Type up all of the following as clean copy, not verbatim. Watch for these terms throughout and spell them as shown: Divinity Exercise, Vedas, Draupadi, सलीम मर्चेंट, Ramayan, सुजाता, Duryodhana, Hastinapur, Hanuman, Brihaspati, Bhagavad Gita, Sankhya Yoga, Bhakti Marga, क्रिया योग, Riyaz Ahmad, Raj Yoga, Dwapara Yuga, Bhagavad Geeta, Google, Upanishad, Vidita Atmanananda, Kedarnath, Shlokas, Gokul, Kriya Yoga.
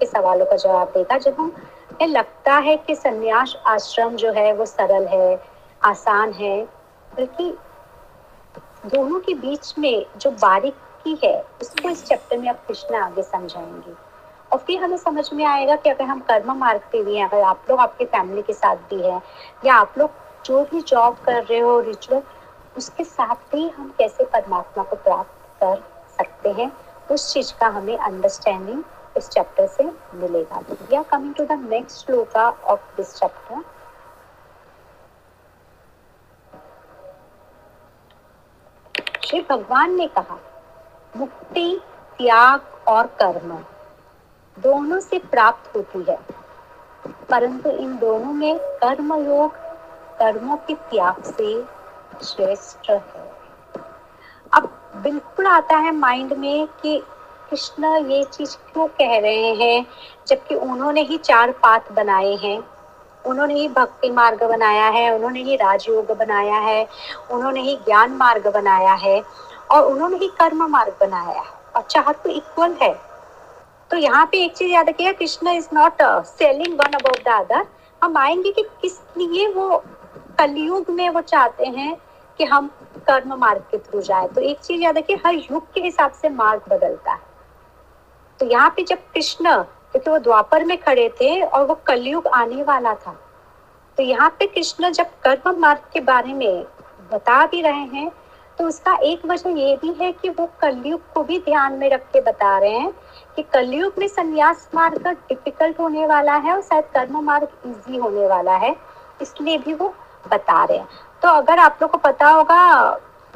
के सवालों का जवाब देगा। जब हम लगता है कि संन्यास आश्रम जो है वो सरल है, आसान है, बल्कि दोनों के बीच में जो बारीकी है उसको इस चैप्टर में आप कृष्णा आगे समझाएंगे। और फिर हमें समझ में आएगा कि अगर हम कर्म मार्ग पे भी हैं, अगर आप लोग आपके फैमिली के साथ भी हैं या आप लोग जो भी जॉब कर रहे हो रिचुअल, उसके साथ भी हम कैसे परमात्मा को प्राप्त कर सकते हैं, उस चीज का हमें अंडरस्टैंडिंग इस चैप्टर से मिलेगा। या coming to the next shloka of this chapter, Shri भगवान ने कहा मुक्ति त्याग और कर्म दोनों से प्राप्त होती है, परंतु इन दोनों में कर्मयोग कर्मों के त्याग से श्रेष्ठ है। अब बिल्कुल आता है माइंड में कि कृष्ण ये चीज क्यों कह रहे हैं, जबकि उन्होंने ही चार पाथ बनाए हैं, उन्होंने ही भक्ति मार्ग बनाया है, उन्होंने ही राजयोग बनाया है, उन्होंने ही ज्ञान मार्ग बनाया है और उन्होंने ही कर्म मार्ग बनाया है, और चार तो इक्वल है। तो यहाँ पे एक चीज याद रखिएगा, Krishna is not selling one above the other. हम आएंगे कि किस लिए वो कलयुग में वो चाहते हैं कि हम कर्म मार्ग के थ्रू जाए। तो एक चीज याद रखिए, हर युग के हिसाब से मार्ग बदलता है। तो यहाँ पे जब कृष्ण, क्योंकि वो द्वापर में खड़े थे और वो कलयुग आने वाला था, तो यहाँ पे कृष्ण जब कर्म मार्ग के बारे में बता भी रहे हैं तो उसका एक वजह ये भी है कि वो कलयुग को भी ध्यान में रख के बता रहे हैं कि कलयुग में संन्यास मार्ग डिफिकल्ट होने वाला है और शायद कर्म मार्ग इजी होने वाला है, इसलिए भी वो बता रहे हैं। तो अगर आप लोग को पता होगा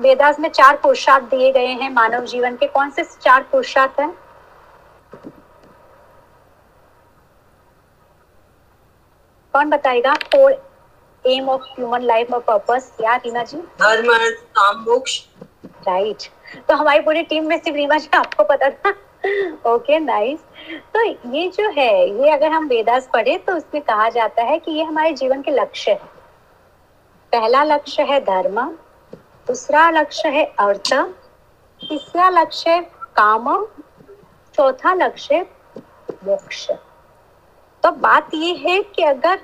वेदास में चार पुरुषार्थ दिए गए हैं मानव जीवन के, कौन से चार पुरुषार्थ हैं? कौन बताएगा? Four M of human life और पर्पस। या रीमा जी? धर्म अर्थ काम मोक्ष। राइट, तो हमारी पूरी टीम में सिर्फ रीमा जी आपको पता था। Okay nice. तो ये जो है, ये अगर हम वेदास पढ़े तो उसमें कहा जाता है कि ये हमारे जीवन के लक्ष्य है। पहला लक्ष्य है धर्म, दूसरा लक्ष्य है अर्थ, तीसरा लक्ष्य है काम, चौथा लक्ष्य मोक्ष। तो बात ये है कि अगर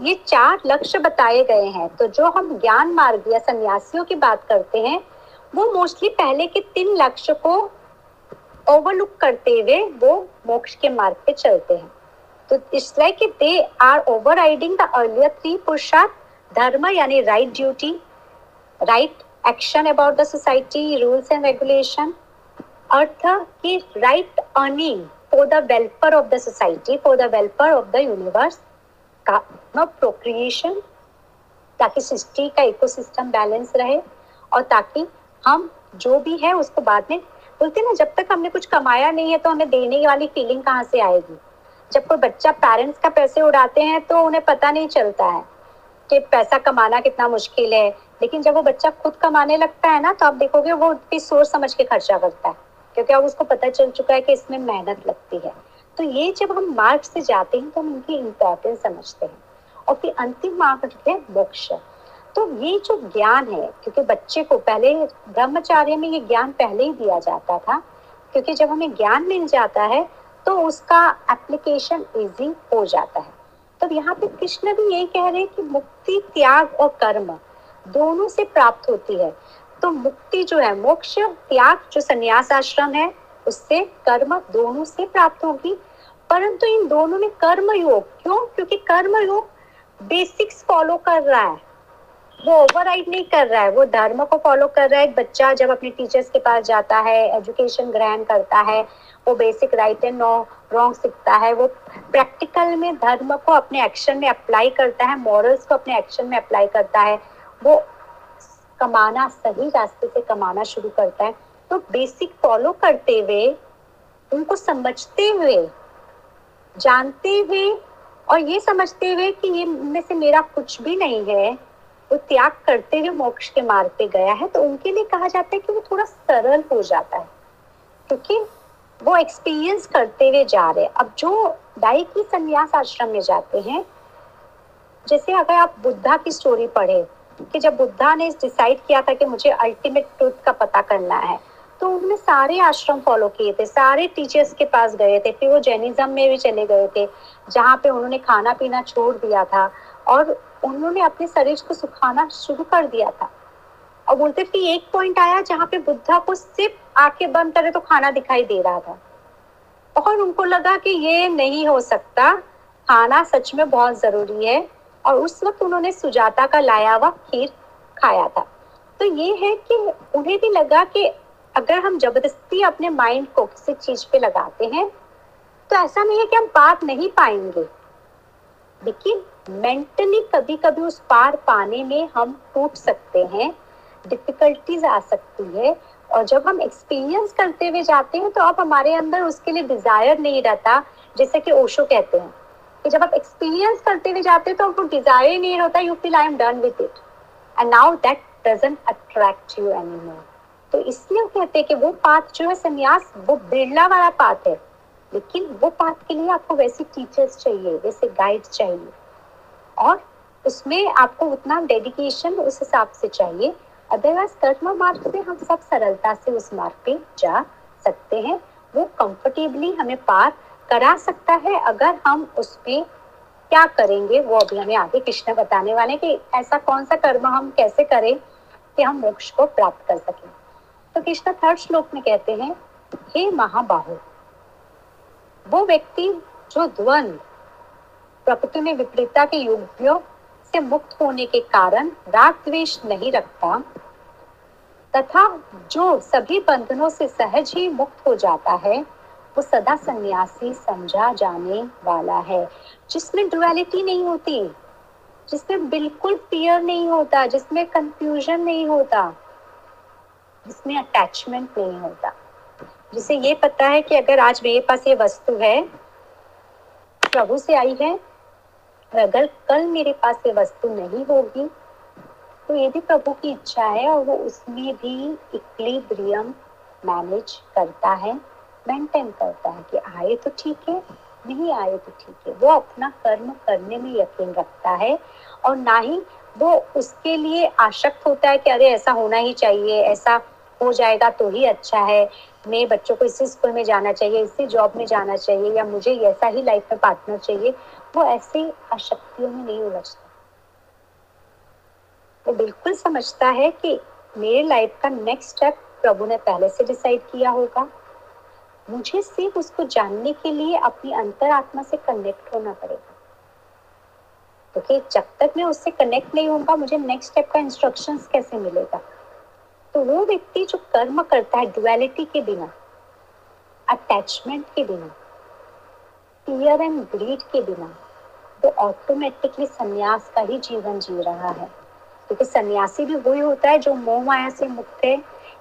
ये चार लक्ष्य बताए गए हैं तो जो हम ज्ञान मार्ग या सन्यासियों की बात करते हैं वो मोस्टली पहले के तीन लक्ष्य को ओवरलुक करते हुए वो मोक्ष के मार्ग पे चलते हैं। तो इसलिए कि they are overriding the earlier three purushartha, dharma यानी right duty, right action about the society, rules and regulation, artha की right earning for the welfare of the society, for the welfare of the universe, no procreation, ताकि सृष्टि का ecosystem balance रहे और ताकि हम जो भी है उसको बाद में बोलते ना, जब तक हमने कुछ कमाया नहीं है तो हमें देने वाली फीलिंग कहाँ से आएगी। जब कोई बच्चा पेरेंट्स का पैसे उड़ाते हैं तो उन्हें पता नहीं चलता है कि पैसा कमाना कितना मुश्किल है, लेकिन जब वो बच्चा खुद कमाने लगता है ना तो आप देखोगे वो भी सोच समझ के खर्चा करता है, क्योंकि अब उसको पता चल चुका है कि इसमें मेहनत लगती है। तो ये जब हम मार्ग से जाते हैं तो हम इनकी इम्पोर्टेंस समझते हैं। और फिर अंतिम मार्ग है मोक्ष। तो ये जो ज्ञान है, क्योंकि बच्चे को पहले ब्रह्मचार्य में ये ज्ञान पहले ही दिया जाता था, क्योंकि जब हमें ज्ञान मिल जाता है तो उसका एप्लीकेशन इजी हो जाता है। तो यहाँ पे कृष्ण भी यही कह रहे हैं कि मुक्ति त्याग और कर्म दोनों से प्राप्त होती है। तो मुक्ति जो है मोक्ष, त्याग जो संन्यास आश्रम है उससे, कर्म दोनों से प्राप्त होगी, परंतु इन दोनों में कर्म योग क्यों? क्योंकि कर्म योग बेसिक्स फॉलो कर रहा है, वो ओवरराइड नहीं कर रहा है, वो धर्म को फॉलो कर रहा है। बच्चा जब अपने टीचर्स के पास जाता है, एजुकेशन ग्रहण करता है, वो बेसिक राइट एंड रॉन्ग सीखता है, वो प्रैक्टिकल में धर्म को अपने एक्शन में अप्लाई करता है, मॉरल्स को अपने एक्शन में अप्लाई करता है, वो कमाना सही रास्ते से कमाना शुरू करता है। तो बेसिक फॉलो करते हुए, उनको समझते हुए, जानते हुए और ये समझते हुए कि ये में से मेरा कुछ भी नहीं है, वो त्याग करते हुए मोक्ष के मार्ग पे गया है। तो उनके लिए कहा जाता है कि वो थोड़ा सरल हो जाता है, क्योंकि वो एक्सपीरियंस करते हुए जा रहे हैं। अब जो डाइकी संन्यास आश्रम में जाते हैं, जैसे अगर आप बुद्धा की स्टोरी पढ़े कि जब बुद्धा ने डिसाइड किया था कि मुझे अल्टीमेट ट्रूथ का पता करना है, तो उन्होंने सारे आश्रम फॉलो किए थे, सारे टीचर्स के पास गए थे, फिर वो जैनिज्म में भी चले गए थे जहाँ पे उन्होंने खाना पीना छोड़ दिया था और उन्होंने अपने शरीर को सुखाना शुरू कर दिया था। और बोलते कि एक पॉइंट आया जहाँ पे बुद्धा को सिर्फ आंखें बंद करे तो खाना दिखाई दे रहा था और उनको लगा कि ये नहीं हो सकता, खाना सच में बहुत जरूरी है। और उस वक्त उन्होंने सुजाता का लाया हुआ खीर खाया था। तो ये है कि उन्हें भी लगा कि अगर हम जबरदस्ती अपने माइंड को किसी चीज पे लगाते हैं तो ऐसा नहीं है कि हम पार नहीं पाएंगे, लेकिन मेंटली कभी कभी उस पार पाने में हम टूट सकते हैं, डिफिकल्टीज आ सकती है। और जब हम एक्सपीरियंस करते हुए जाते हैं तो अब हमारे अंदर उसके लिए डिजायर नहीं रहता। जैसे कि ओशो कहते हैं कि जब आप एक्सपीरियंस करते हुए जाते हैं तो आपको डिजायर नहीं होता, you feel I am done with it and now that doesn't attract you anymore. तो इसलिए कहते हैं कि वो पाथ जो है संन्यास, वो बिरला वाला पाथ है, लेकिन वो पाथ के लिए आपको वैसे टीचर्स चाहिए, वैसे गाइड चाहिए और उसमें आपको उतना डेडिकेशन उस हिसाब से चाहिए। अदरवाइज कर्म मार्ग से हम सब सरलता से उस मार्ग पे जा सकते हैं, वो कंफर्टेबली हमें पार करा सकता है अगर हम उस पे क्या करेंगे। वो अभी हमें आगे कृष्ण बताने वाले कि ऐसा कौन सा कर्म हम कैसे करें कि हम मोक्ष को प्राप्त कर सकें। तो कृष्ण थर्ड श्लोक में कहते हैं, हे महाबाहो, वो व्यक्ति जो द्वंद्व प्रकृति में विपरीतता के युग्यों से मुक्त होने के कारण राग द्वेष नहीं रखता तथा जो सभी बंधनों से सहज ही मुक्त हो जाता है, वो सदा सन्यासी समझा जाने वाला है। जिसमें ड्युअलिटी नहीं होती, जिसमें बिल्कुल फियर नहीं होता, जिसमें कंफ्यूजन नहीं होता, जिसमें अटैचमेंट नहीं होता, जिसे ये पता है कि अगर आज मेरे पास ये वस्तु है, प्रभु से आई है, और अगर कल मेरे पास ये वस्तु नहीं होगी तो ये भी प्रभु की इच्छा है और वो उसमें भी इक्विलिब्रियम मैनेज करता है, मेंटेन करता है कि आए तो ठीक है, नहीं आए तो ठीक है। वो अपना कर्म करने में यकीन रखता है और ना ही वो उसके लिए आशक्त होता है कि अरे ऐसा होना ही चाहिए, ऐसा हो जाएगा तो ही अच्छा है, मेरे बच्चों को इसी स्कूल में जाना चाहिए, इसी जॉब में जाना चाहिए, या मुझे ऐसा ही लाइफ में पार्टनर चाहिए। वो ऐसी आशक्तियों में नहीं उलझता, वो बिल्कुल समझता है कि मेरे लाइफ का नेक्स्ट स्टेप प्रभु ने पहले से डिसाइड किया होगा, मुझे सिर्फ उसको जानने के लिए अपनी अंतरात्मा से कनेक्ट होना पड़ेगा। क्योंकि जब तक मैं उससे कनेक्ट नहीं होऊंगा, मुझे नेक्स्ट स्टेप का इंस्ट्रक्शंस कैसे मिलेगा। तो वो व्यक्ति जो कर्म करता है ड्युअलिटी के बिना, अटैचमेंट के बिना, फियर एंड ग्रीड के बिना, वो ऑटोमेटिकली सन्यास का ही जीवन जी रहा है। क्योंकि सन्यासी भी वही होता है जो मोह माया से मुक्त है,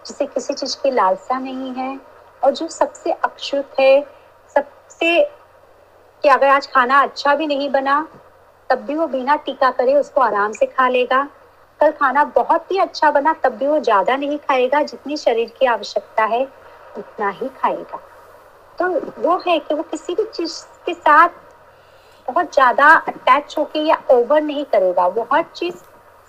जिसे किसी चीज की लालसा नहीं है और जो सबसे अक्षुत है, सबसे कि अगर आज खाना अच्छा भी नहीं बना तब भी वो बिना टीका करे उसको आराम से खा लेगा, कल खाना बहुत ही अच्छा बना तब भी वो ज्यादा नहीं खाएगा, जितनी शरीर की आवश्यकता है उतना ही खाएगा। तो वो है कि वो किसी भी चीज के साथ बहुत ज्यादा अटैच होके या ओवर नहीं करेगा, वो हर चीज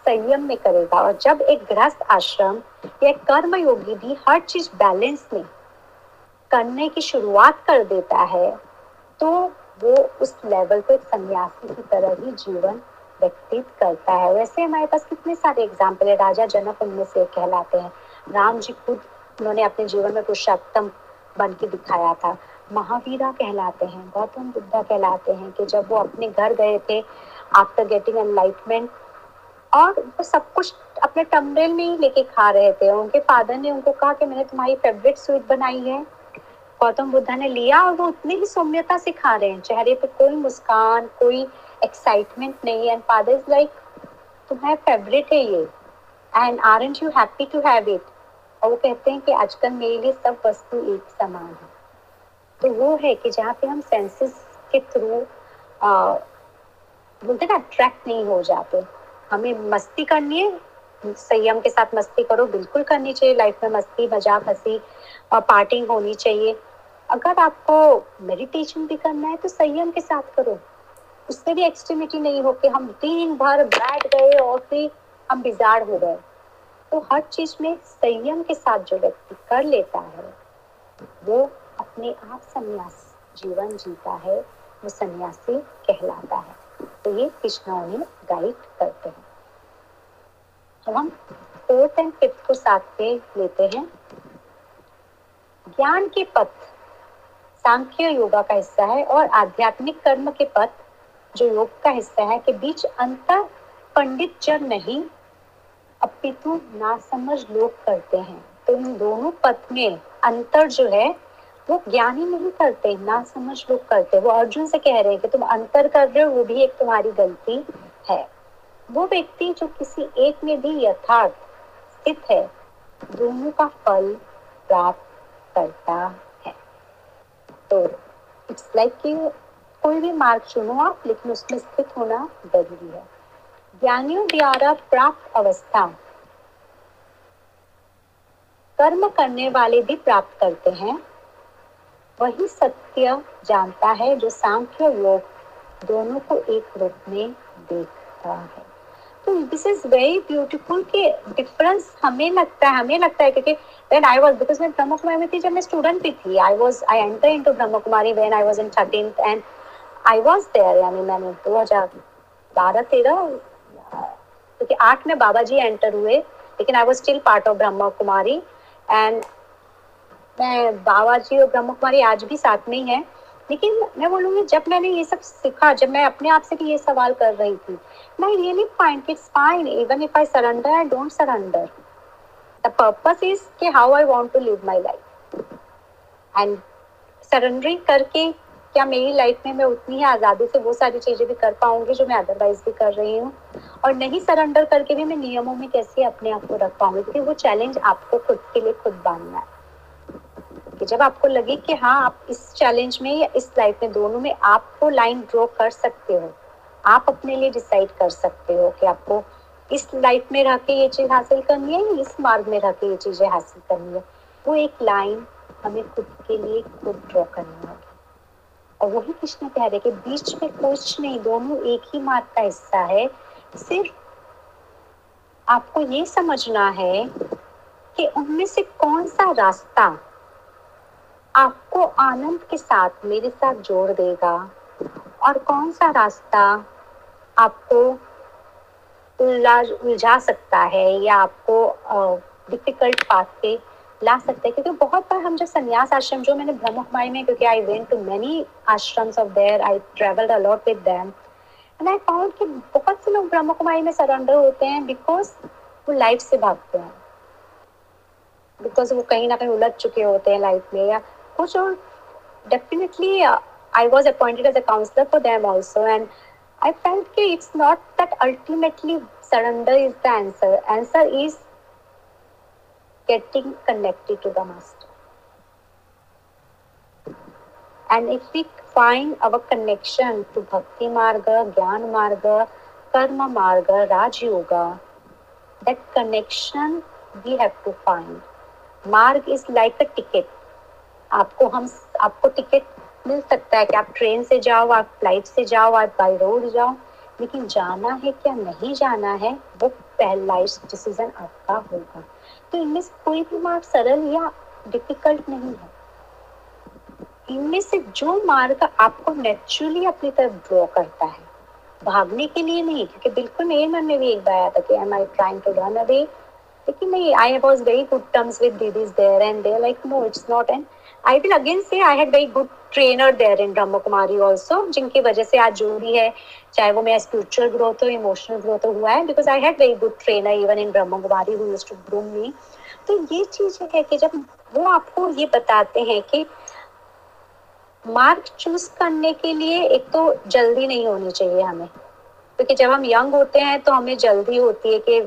संयम में करेगा। और जब एक गृहस्थ आश्रम या कर्मयोगी भी हर चीज बैलेंस में करने की शुरुआत कर देता है तो वो उस लेवल पे सन्यासी की तरह ही जीवन व्यतीत करता है। वैसे हमारे पास कितने सारे एग्जाम्पल है, राजा जनक उनमें से कहलाते हैं, राम जी खुद उन्होंने अपने जीवन में पुरुषोत्तम बन के दिखाया था, महावीरा कहलाते हैं, गौतम बुद्धा कहलाते हैं कि जब वो अपने घर गए थे आफ्टर गेटिंग एनलाइटमेंट और वो सब कुछ अपने टमरेल में ही लेके खा रहे थे, उनके फादर ने उनको कहा कि मैंने तुम्हारी फेवरेट स्वीट बनाई है, गौतम बुद्धा ने लिया और वो उतनी ही सौम्यता से खा रहे हैं, चेहरे पे कोई मुस्कान, कोई एक्साइटमेंट नहीं, एंड फादर इज लाइक तुम्हारा फेवरेट है ये and aren't you happy to have it. और वो कहते हैं कि आजकल मेरे लिए सब वस्तु एक समान है। तो वो है कि जहाँ पे हम सेंसेस के थ्रू बोलते ना अट्रैक्ट नहीं हो जाते, हमें मस्ती करनी है, संयम के साथ मस्ती करो, बिल्कुल करनी चाहिए लाइफ में मस्ती, मजाक, हंसी और पार्टिंग होनी चाहिए। अगर आपको मेडिटेशन भी करना है तो संयम के साथ करो, उसमें भी एक्सट्रीमिटी नहीं हो कि हम दिन भर बैठ गए और फिर हम बिजार हो गए। तो हर चीज में संयम के साथ जो व्यक्ति कर लेता है वो अपने आप संन्यास जीवन जीता है, वो सन्यासी कहलाता है। तो ये कृष्णा उन्हें गाइड करते हैं। अब हम 4th और 5th को साथ में लेते हैं। ज्ञान के पथ सांख्य योगा का हिस्सा है और आध्यात्मिक कर्म के पथ जो योग का हिस्सा है के बीच अंतर पंडित जन नहीं अपितु नासमझ लोग करते हैं। तो इन दोनों पथ में अंतर जो है वो ज्ञानी नहीं करते, नासमझ लोग करते। वो अर्जुन से कह रहे हैं कि तुम अंतर कर रहे हो, वो भी एक तुम्हारी गलती है। वो व्यक्ति जो किसी एक में भी यथार्थ स्थित है दोनों का फल प्राप्त करता है। तो इट्स लाइक कि कोई भी मार्ग चुनो आप, लेकिन उसमें स्थित होना जरूरी है। ज्ञानियों द्वारा प्राप्त अवस्था कर्म करने वाले भी प्राप्त करते हैं। वही सत्य जानता है जो सांख्य योग दोनों को एक रूप में देखता है। तो दिस इज वेरी ब्यूटीफुल के डिफरेंस हमें लगता है क्योंकि व्हेन आई वाज, बिकॉज मैं ब्रह्म कुमारी में थी, जब मैं स्टूडेंट भी थी, आई enter into Brahma Kumari when I was in 13th and I was there. यानी मैंने 2012-13 क्योंकि 8 में बाबा जी एंटर हुए, लेकिन I was still part of Brahma Kumari and मैं बाबा जी और ब्रह्म कुमारी आज भी साथ में ही है। लेकिन मैं बोलूँगी जब मैंने ये सब सीखा, जब मैं अपने आप से भी ये सवाल कर रही थी, मैं really find it's fine even if I surrender, I don't surrender. The purpose is के how I want to live my life and surrendering करके क्या मेरी लाइफ में मैं उतनी ही आज़ादी से वो सारी चीज़ें भी कर पाऊंगी जो मैं अदरवाइज भी कर रही हूँ, और नहीं सरेंडर करके भी मैं नियमों में कैसे अपने आप को रख पाऊंगी, क्योंकि वो चैलेंज आपको खुद के लिए खुद बांधना है। कि जब आपको लगे कि हाँ आप इस चैलेंज में या इस लाइफ में दोनों में आपको लाइन ड्रॉ कर सकते हो, आप अपने लिए डिसाइड कर सकते हो कि आपको इस लाइफ में रह के ये चीज़ हासिल करनी है या इस मार्ग में रह के ये चीज़ें हासिल करनी है, वो एक लाइन हमें खुद के लिए खुद ड्रॉ करनी होगी। और वही कृष्ण कह रहे कि बीच में कुछ नहीं, दोनों एक ही मार्ग का हिस्सा है। सिर्फ आपको ये समझना है कि उनमें से कौन सा रास्ता आपको आनंद के साथ मेरे साथ जोड़ देगा और कौन सा रास्ता आपको उलझा सकता है या आपको डिफिकल्ट पाथ पे ला सकता है। क्योंकि बहुत बार हम जब संन्यास आश्रम, जो मैंने ब्रह्म कुमारी में, क्योंकि I went to many ashrams of there, I travelled a lot with them and I found कि बहुत से लोग ब्रह्म कुमारी में सरेंडर होते हैं बिकॉज वो लाइफ से भागते हैं, बिकॉज वो कहीं ना कहीं उलझ चुके होते हैं लाइफ में या कुछ। और definitely I was appointed as a counsellor for them also and I felt कि it's not that ultimately surrender is the answer, answer is getting connected to the master and if we find our connection to bhakti marg, gyan marg, karma marg, Raj yoga, that connection we have to find. Marg is like a ticket, आपको ticket मिल सकता है कि आप train से जाओ, आप flight से जाओ, आप बाय रोड जाओ, लेकिन जाना है क्या नहीं जाना है वो पहला डिसीजन आपका होगा। तो इनमें से कोई भी मार्ग सरल या डिफिकल्ट नहीं है। इनमें से जो मार्ग आपको नेचुरली अपनी तरफ ड्रॉ करता है, भागने के लिए नहीं, क्योंकि बिल्कुल मेरे मन में भी एक बार आया था कि am I trying to run away? लेकिन नहीं, I was very good terms with didis there and they like no it's not, and I will again say I had very good trainer there in Brahma Kumari also, जिनकी वजह से आज जो भी है, चाहे वो मेरा spiritual growth हो, emotional growth हो, हुआ है, because I had very good trainer even in Brahma Kumari who used to groom me। तो ये चीज है कि जब वो आपको ये बताते हैं कि मार्ग चूज करने के लिए एक तो जल्दी नहीं होनी चाहिए हमें, क्योंकि जब हम यंग होते हैं तो हमें जल्दी होती है कि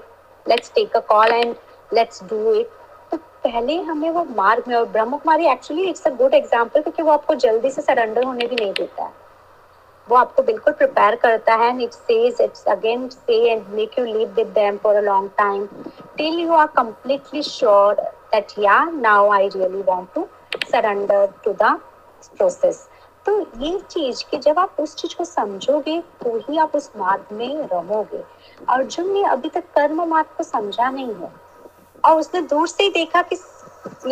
let's take a call and let's do it। तो पहले हमें वो मार्ग में, और Brahma Kumari actually it's a good example क्योंकि वो आपको जल्दी से सरेंडर होने भी नहीं देता है, वो आपको बिल्कुल प्रिपेयर करता है and it says it's again से and make you live with them for a long time till you are completely sure that या now I really want to surrender to the process. तो ये चीज कि जब आप उस चीज को समझोगे तो ही आप उस मार्ग में रहोगे। अर्जुन ने अभी तक कर्म मार्ग को समझा नहीं है, और उसने दूर से ही देखा कि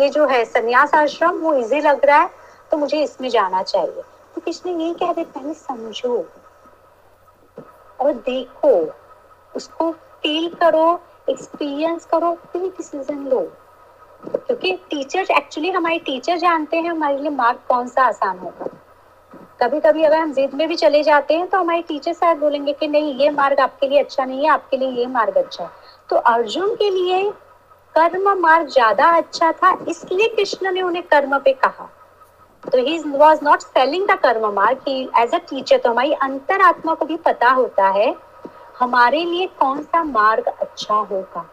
ये जो है संन्यास आश्रम वो इजी लग रहा है तो मुझे इसमें जाना चाहिए। तो कृष्ण यही कह रहे पहले समझो और देखो, उसको फील करो, एक्सपीरियंस करो, फिर डिसीजन लो। क्योंकि टीचर एक्चुअली हमारे टीचर जानते हैं हमारे लिए मार्ग कौन सा आसान होगा। कभी कभी अगर हम जिद में भी चले जाते हैं तो हमारे टीचर शायद बोलेंगे कि नहीं ये मार्ग आपके लिए अच्छा नहीं है, आपके लिए ये मार्ग अच्छा है। तो अर्जुन के लिए कर्म मार्ग ज्यादा अच्छा था, इसलिए कृष्ण ने उन्हें कर्म पे कहा। तो he was not selling the कर्म मार्ग, he as a teacher। तो हमारी अंतरात्मा को भी पता होता है हमारे लिए कौन सा मार्ग अच्छा होगा,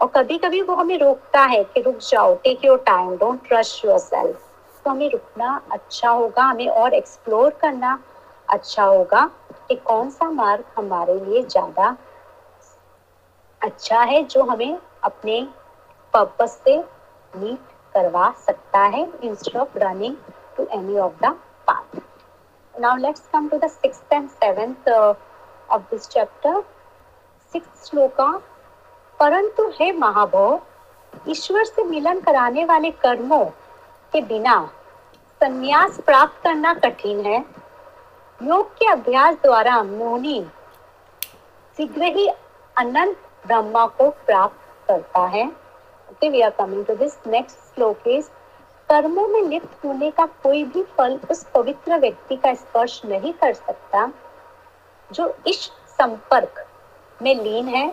और कभी कभी वो हमें रोकता है कि रुक जाओ, take your time, don't rush yourself. तो हमें रुकना अच्छा होगा, हमें और एक्सप्लोर करना अच्छा होगा कि कौन सा मार्ग हमारे लिए ज्यादा अच्छा है, जो हमें अपने पर्पस से मीट करवा सकता है, instead of running to any of the path. Now let's come to the 6th and 7th of this chapter. 6th shloka, परंतु हे महाभव, ईश्वर से मिलन कराने वाले कर्मों के बिना संन्यास प्राप्त करना कठिन है। योग के अभ्यास द्वारा मोहिनी शीघ्र ही अनंत ब्रह्मा को प्राप्त करता है। Okay, we are coming to this next श्लोक is, कर्मों में लिप्त होने का कोई भी फल उस पवित्र व्यक्ति का स्पर्श नहीं कर सकता जो इष्ट संपर्क में लीन है,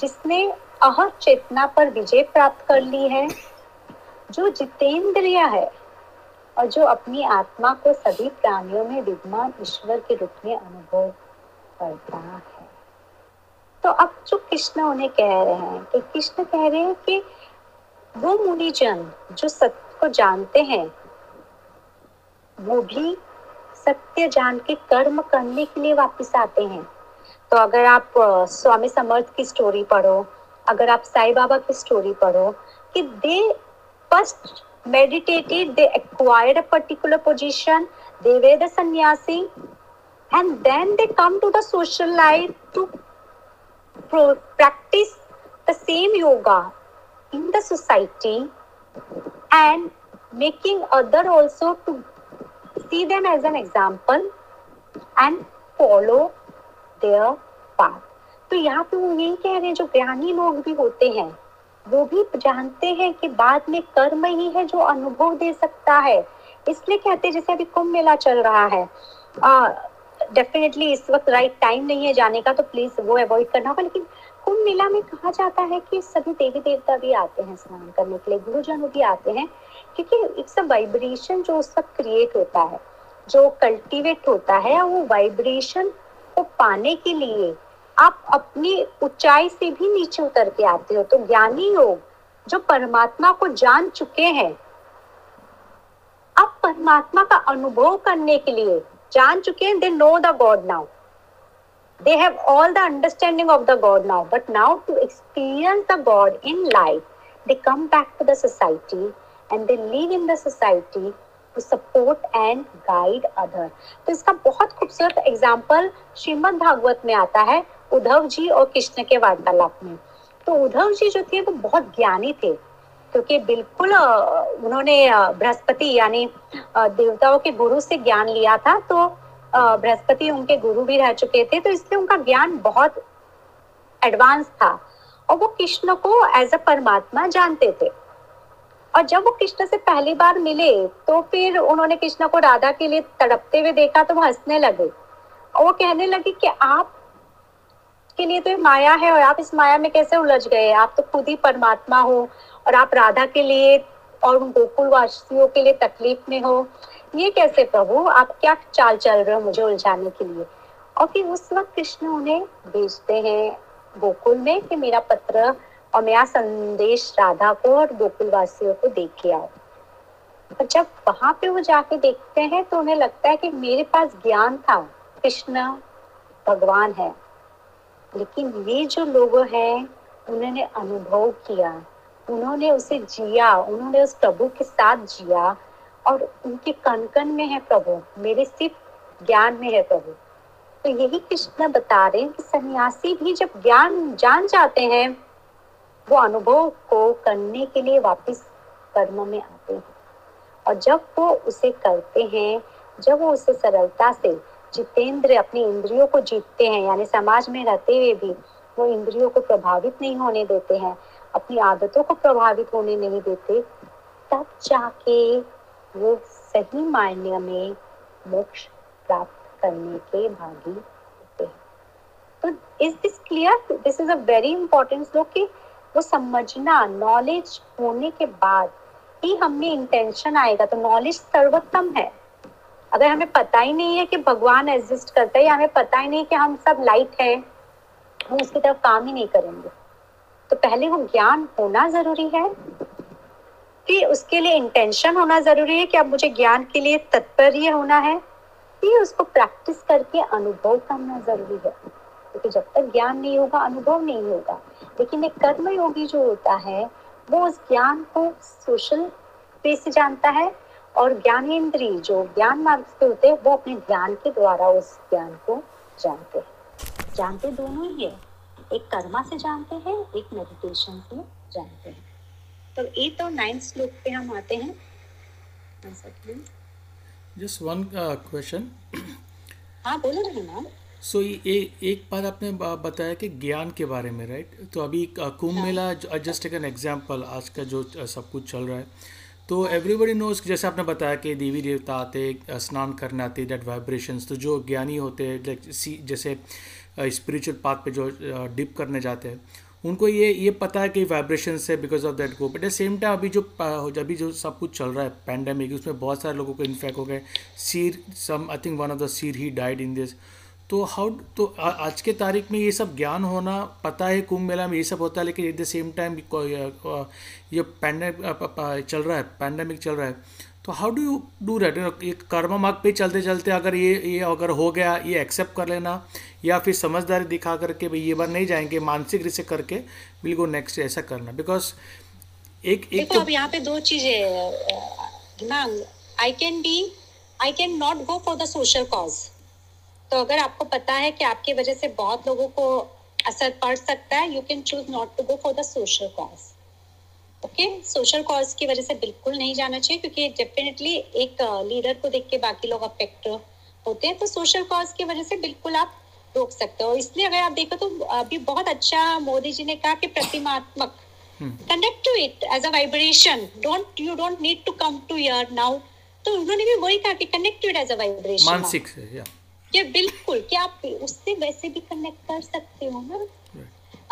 जिसने अहं चेतना पर विजय प्राप्त कर ली है, जो जितेंद्रिय है और जो अपनी आत्मा को सभी प्राणियों में विद्यमान ईश्वर के रूप में अनुभव करता है। तो अब जो कृष्ण उन्हें कह रहे हैं कि कृष्ण कह रहे हैं कि वो मुनिजन जो सत्य को जानते हैं वो भी सत्य जान के कर्म करने के लिए वापस आते हैं। तो अगर आप स्वामी समर्थ की स्टोरी पढ़ो, अगर आप साईं बाबा की स्टोरी पढ़ो कि they first meditated, they acquired a particular position, they were the sannyasi and then they come to the social life to practice the same yoga in the society and making other also to see them as an example and follow their path। तो यहाँ पे वो यही कह रहे हैं जो ज्ञानी लोग भी होते हैं वो भी जानते हैं कि बाद में कर्म ही है जो अनुभव दे सकता है। इसलिए कहते हैं जैसे अभी कुंभ मेला चल रहा है, डेफिनेटली इस वक्त राइट टाइम नहीं है जाने का, तो प्लीज वो अवॉइड करना होगा। लेकिन कुंभ मेला में कहा जाता है कि सभी देवी देवता भी आते हैं स्नान करने के लिए, गुरुजन भी आते हैं, क्योंकि इट्स अ वाइब्रेशन जो उस वक्त क्रिएट होता है, जो कल्टीवेट होता है। वो वाइब्रेशन को पाने के लिए आप अपनी ऊंचाई से भी नीचे उतर के आते हो। तो ज्ञानी योग जो परमात्मा को जान चुके हैं, आप परमात्मा का अनुभव करने के लिए जान चुके हैं, they know the God now, they have all the understanding of the God now, but now to experience the God in life, they come back to the society and they live in the society to support and guide other। तो इसका बहुत खूबसूरत example Shrimad Bhagavat में आता है, उद्धव जी और कृष्ण के वार्तालाप में। तो उद्धव जी जो थे वो बहुत ज्ञानी थे, क्योंकि बिल्कुल उन्होंने बृहस्पति यानी देवताओं के गुरु से ज्ञान लिया था। तो बृहस्पति उनके गुरु भी रह चुके थे, तो इसलिए उनका ज्ञान बहुत एडवांस था और वो कृष्ण को एज अ परमात्मा जानते थे। और जब वो कृष्ण से पहली बार मिले तो फिर उन्होंने कृष्ण को राधा के लिए तड़पते हुए देखा तो वो हंसने लगे और वो कहने लगे कि आप के लिए तो ये माया है और आप इस माया में कैसे उलझ गए, आप तो खुद ही परमात्मा हो और आप राधा के लिए और गोकुलवासियों के लिए तकलीफ में हो, ये कैसे प्रभु, आप क्या चाल चल रहे हो मुझे उलझाने के लिए। और फिर उस वक्त कृष्ण उन्हें भेजते हैं गोकुल में कि मेरा पत्र और मेरा संदेश राधा को और गोकुलवासियों को दे के आओ। और जब वहां पे वो जाके देखते हैं तो उन्हें लगता है कि मेरे पास ज्ञान था, कृष्ण भगवान है, लेकिन ये जो लोग हैं उन्होंने अनुभव किया, उन्होंने उसे जिया, उन्होंने उस प्रभु के साथ जिया और उनके कण कण में है प्रभु, मेरे सिर्फ ज्ञान में है प्रभु। तो यही कृष्ण बता रहे हैं कि सन्यासी भी जब ज्ञान जान जाते हैं वो अनुभव को करने के लिए वापस कर्म में आते हैं। और जब वो उसे करते हैं, जब वो उसे सरलता से जितेंद्र अपने इंद्रियों को जीतते हैं, यानी समाज में रहते हुए भी वो इंद्रियों को प्रभावित नहीं होने देते हैं, अपनी आदतों को प्रभावित होने नहीं देते, तब जाके वो सही मायने में मोक्ष प्राप्त करने के भागी होते हैं। तो is this clear? This is a very important श्लोक कि वो समझना, नॉलेज होने के बाद ही हमने इंटेंशन आएगा। तो नॉलेज सर्वोत्तम है। अगर हमें पता ही नहीं है कि भगवान एग्जिस्ट करता है, या हमें पता ही नहीं कि हम सब लाइट है, हम उसकी तरफ काम ही नहीं करेंगे। तो पहले वो ज्ञान होना जरूरी है, कि उसके लिए इंटेंशन होना जरूरी है कि अब मुझे ज्ञान के लिए तत्पर्य होना है, कि उसको प्रैक्टिस करके अनुभव करना जरूरी है। क्योंकि जब तक ज्ञान नहीं होगा अनुभव नहीं होगा। लेकिन एक कर्म योगी जो होता है वो उस ज्ञान को सोशल पे से जानता है, और ज्ञानेंद्री जो ज्ञान मार्ग पे होते हैं वो अपने ज्ञान के द्वारा उस ज्ञान को जानते हैं। जानते दोनों ही है, एक कर्मा से जानते हैं, एक मेडिटेशन से जानते हैं। तो ये तो 9th श्लोक पे हम आते हैं। Just one question. हाँ बोलो ना। So एक बात आपने बताया कि ज्ञान के बारे में, राइट? तो अभी कुंभ मेला, जस्ट एक एग्जाम्पल, आज का जो सब कुछ चल रहा है, तो एवरीबडी नोज, जैसे आपने बताया कि देवी देवता आते, स्नान करने आते, दैट वाइब्रेशंस। तो जो ज्ञानी होते हैं, लाइक जैसे स्पिरिचुअल पाथ पे जो डिप करने जाते हैं, उनको ये पता है कि वाइब्रेशंस है, because of that go. But at same time अभी जो सब कुछ चल रहा है, पैंडमिक, उसमें बहुत सारे लोगों को इन्फेक्ट हो गए। Seer, some I think one of the seer he died in this. तो हाउ, तो आज के तारीख में ये सब ज्ञान होना, पता है कुंभ मेला में ये सब होता है, लेकिन एट द सेम टाइम ये पैंडेमिक चल रहा है, तो how do you do that? ये कर्म मार्ग पे चलते चलते अगर ये अगर हो गया, ये एक्सेप्ट कर लेना, या फिर समझदारी दिखा करके भाई ये बार नहीं जाएंगे, मानसिक रिसे करके विल गो नेक्स्ट, ऐसा करना। बिकॉज एक तो अब यहाँ पे दो चीज़ें, I can not go for the social cause. तो अगर आपको पता है कि आपकी वजह से बहुत लोगों को असर पड़ सकता है, you can choose not to go for the social cause. Okay, social cause की वजह से बिल्कुल नहीं जाना चाहिए, क्योंकि डेफिनेटली एक लीडर को देख के बाकी लोग अफेक्ट होते हैं। तो सोशल कॉज की वजह से बिल्कुल आप रोक सकते हो। इसलिए अगर आप देखो तो अभी बहुत अच्छा मोदी जी ने कहा कि प्रतिमात्मक, connect to it as a vibration, you don't need to come to here now. तो उन्होंने भी वही कहा कि connect to it as a vibration, मानसिक से, या ये बिल्कुल कि आप उससे वैसे भी कनेक्ट कर सकते हो ना।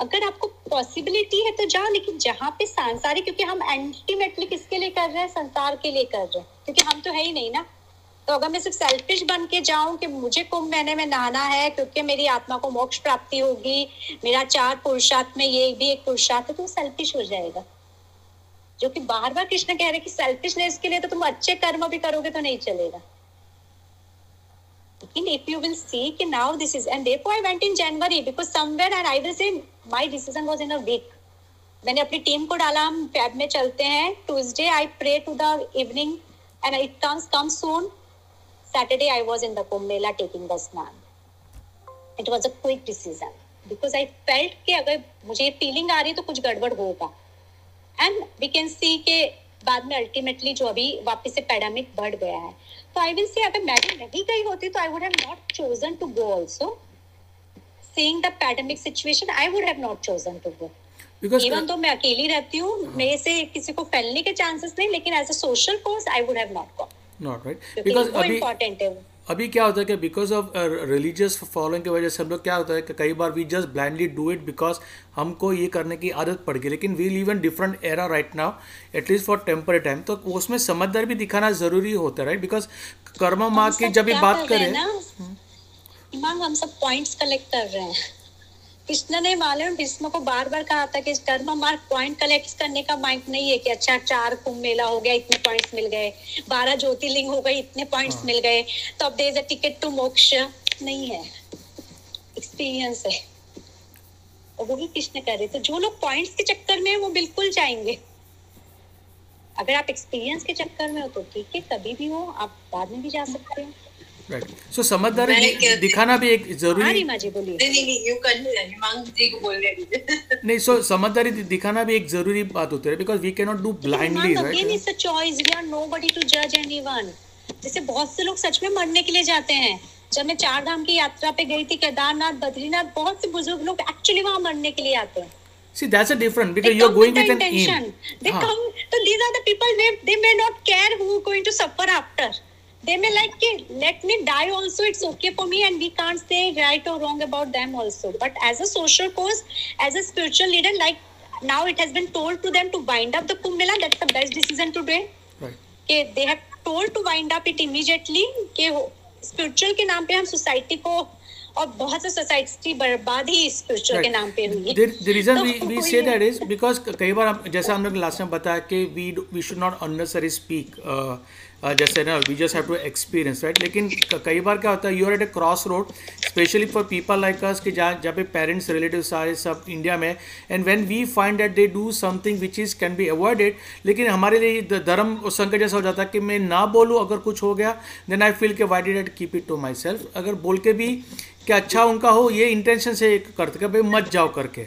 अगर आपको पॉसिबिलिटी है तो जाओ, लेकिन जहाँ पे सांसारिक, क्योंकि हम अल्टीमेटली किसके लिए कर रहे हैं? संसार के लिए कर रहे हैं, क्योंकि हम तो है ही नहीं ना। तो अगर मैं सिर्फ सेल्फिश बन के जाऊँ कि मुझे कुंभ महीने में नहाना है क्योंकि मेरी आत्मा को मोक्ष प्राप्ति होगी, मेरा 4 पुरुषार्थ में ये भी एक पुरुषार्थ है, तो सेल्फिश हो जाएगा। जो कि बार बार कृष्ण कह रहे कि सेल्फिशनेस के लिए तो तुम अच्छे कर्म भी करोगे तो नहीं चलेगा। In if you will see that now this is, and therefore I went in January because somewhere, and I will say my decision was in a week. मैंने अपनी टीम को डाला, हम फैब में चलते हैं। Tuesday I pray to the evening and it comes soon. Saturday I was in the Kumbh Mela taking the snan. It was a quick decision because I felt कि अगर मुझे feeling आ रही है तो कुछ गड़बड़ होगा। And we can see के बाद में अल्टीमेटली जो अभी वापस से पैंडेमिक बढ़ गया है। तो आई विल से अगर मैडम नहीं गई होती तो I would have not chosen to go also. Seeing the pandemic situation, I would have not chosen to go. Even तो मैं अकेली रहती हूँ, मेरे से किसी को फैलने के चांसेस नहीं, लेकिन as a social cause I would have not gone. Not right, because अभी इंपॉर्टेंट है। अभी क्या होता है कि बिकॉज ऑफ रिलीजियस फॉलोइंग की वजह से हम लोग क्या होता है कि कई बार we just blindly do it because हमको ये करने की आदत पड़ गई। लेकिन we live in different era right now, at least for temporary time. तो उसमें समझदारी भी दिखाना जरूरी होता है, राइट? बिकॉज कर्मा माँ की जब भी बात करें, हम सब पॉइंट्स कलेक्ट कर रहे हैं। कृष्ण ने मालूम भीष्म को बार बार कहा था कि कर्म मार्ग पॉइंट कलेक्ट करने का माइंड नहीं है कि अच्छा 4 कुंभ मेला हो गया, इतने पॉइंट्स मिल गए, 12 ज्योतिर्लिंग हो गए, इतने पॉइंट्स मिल गए, तो अब there is a ticket to moksha. नहीं है, एक्सपीरियंस है। और वो भी कृष्ण कह रहे, तो जो लोग पॉइंट्स के चक्कर में है वो बिल्कुल जाएंगे। अगर आप एक्सपीरियंस के चक्कर में हो तो ठीक है, कभी भी हो, आप बाद में भी जा सकते हैं। Right. So समझदारी दिखाना भी एक जरूरी नहीं so समझदारी दिखाना भी एक जरूरी बात होती है because we cannot do blindly right? Again it's a choice. We are nobody to judge anyone. जैसे बहुत से लोग सच में मरने के लिए जाते हैं. जब मैं चार धाम की यात्रा पे गई थी केदारनाथ बद्रीनाथ बहुत से बुजुर्ग लोग एक्चुअली वहाँ मरने के लिए आते हैं. See that's a different because you're going with an aim. They come. So these are the people they may not care who going to suffer after. They may like let me die also. It's okay for me, and we can't say right or wrong about them also. But as a social cause, as a spiritual leader, like now it has been told to them to wind up the Kumbh Mela. That's the best decision today. Right. Okay, they have told to wind up it immediately. Okay, spiritual के नाम पे हम society को और बहुत से society बर्बाद ही spiritual के नाम पे हुई. The reason we say that is because कई बार हम जैसा हम लोग लास्ट में बताया कि we should not unnecessarily speak जैसे ना we just have to experience right. लेकिन कई बार क्या होता है you are at a cross road especially for people like us कि जहाँ पे parents relatives सारे सब इंडिया में and when we find that they do something which is can be avoided लेकिन हमारे लिए धर्म और संकट जैसा हो जाता है कि मैं ना बोलूँ अगर कुछ हो गया then I feel कि why did I keep it to myself. अगर बोल के भी कि अच्छा उनका हो ये इंटेंशन से करते कि भाई मत जाओ करके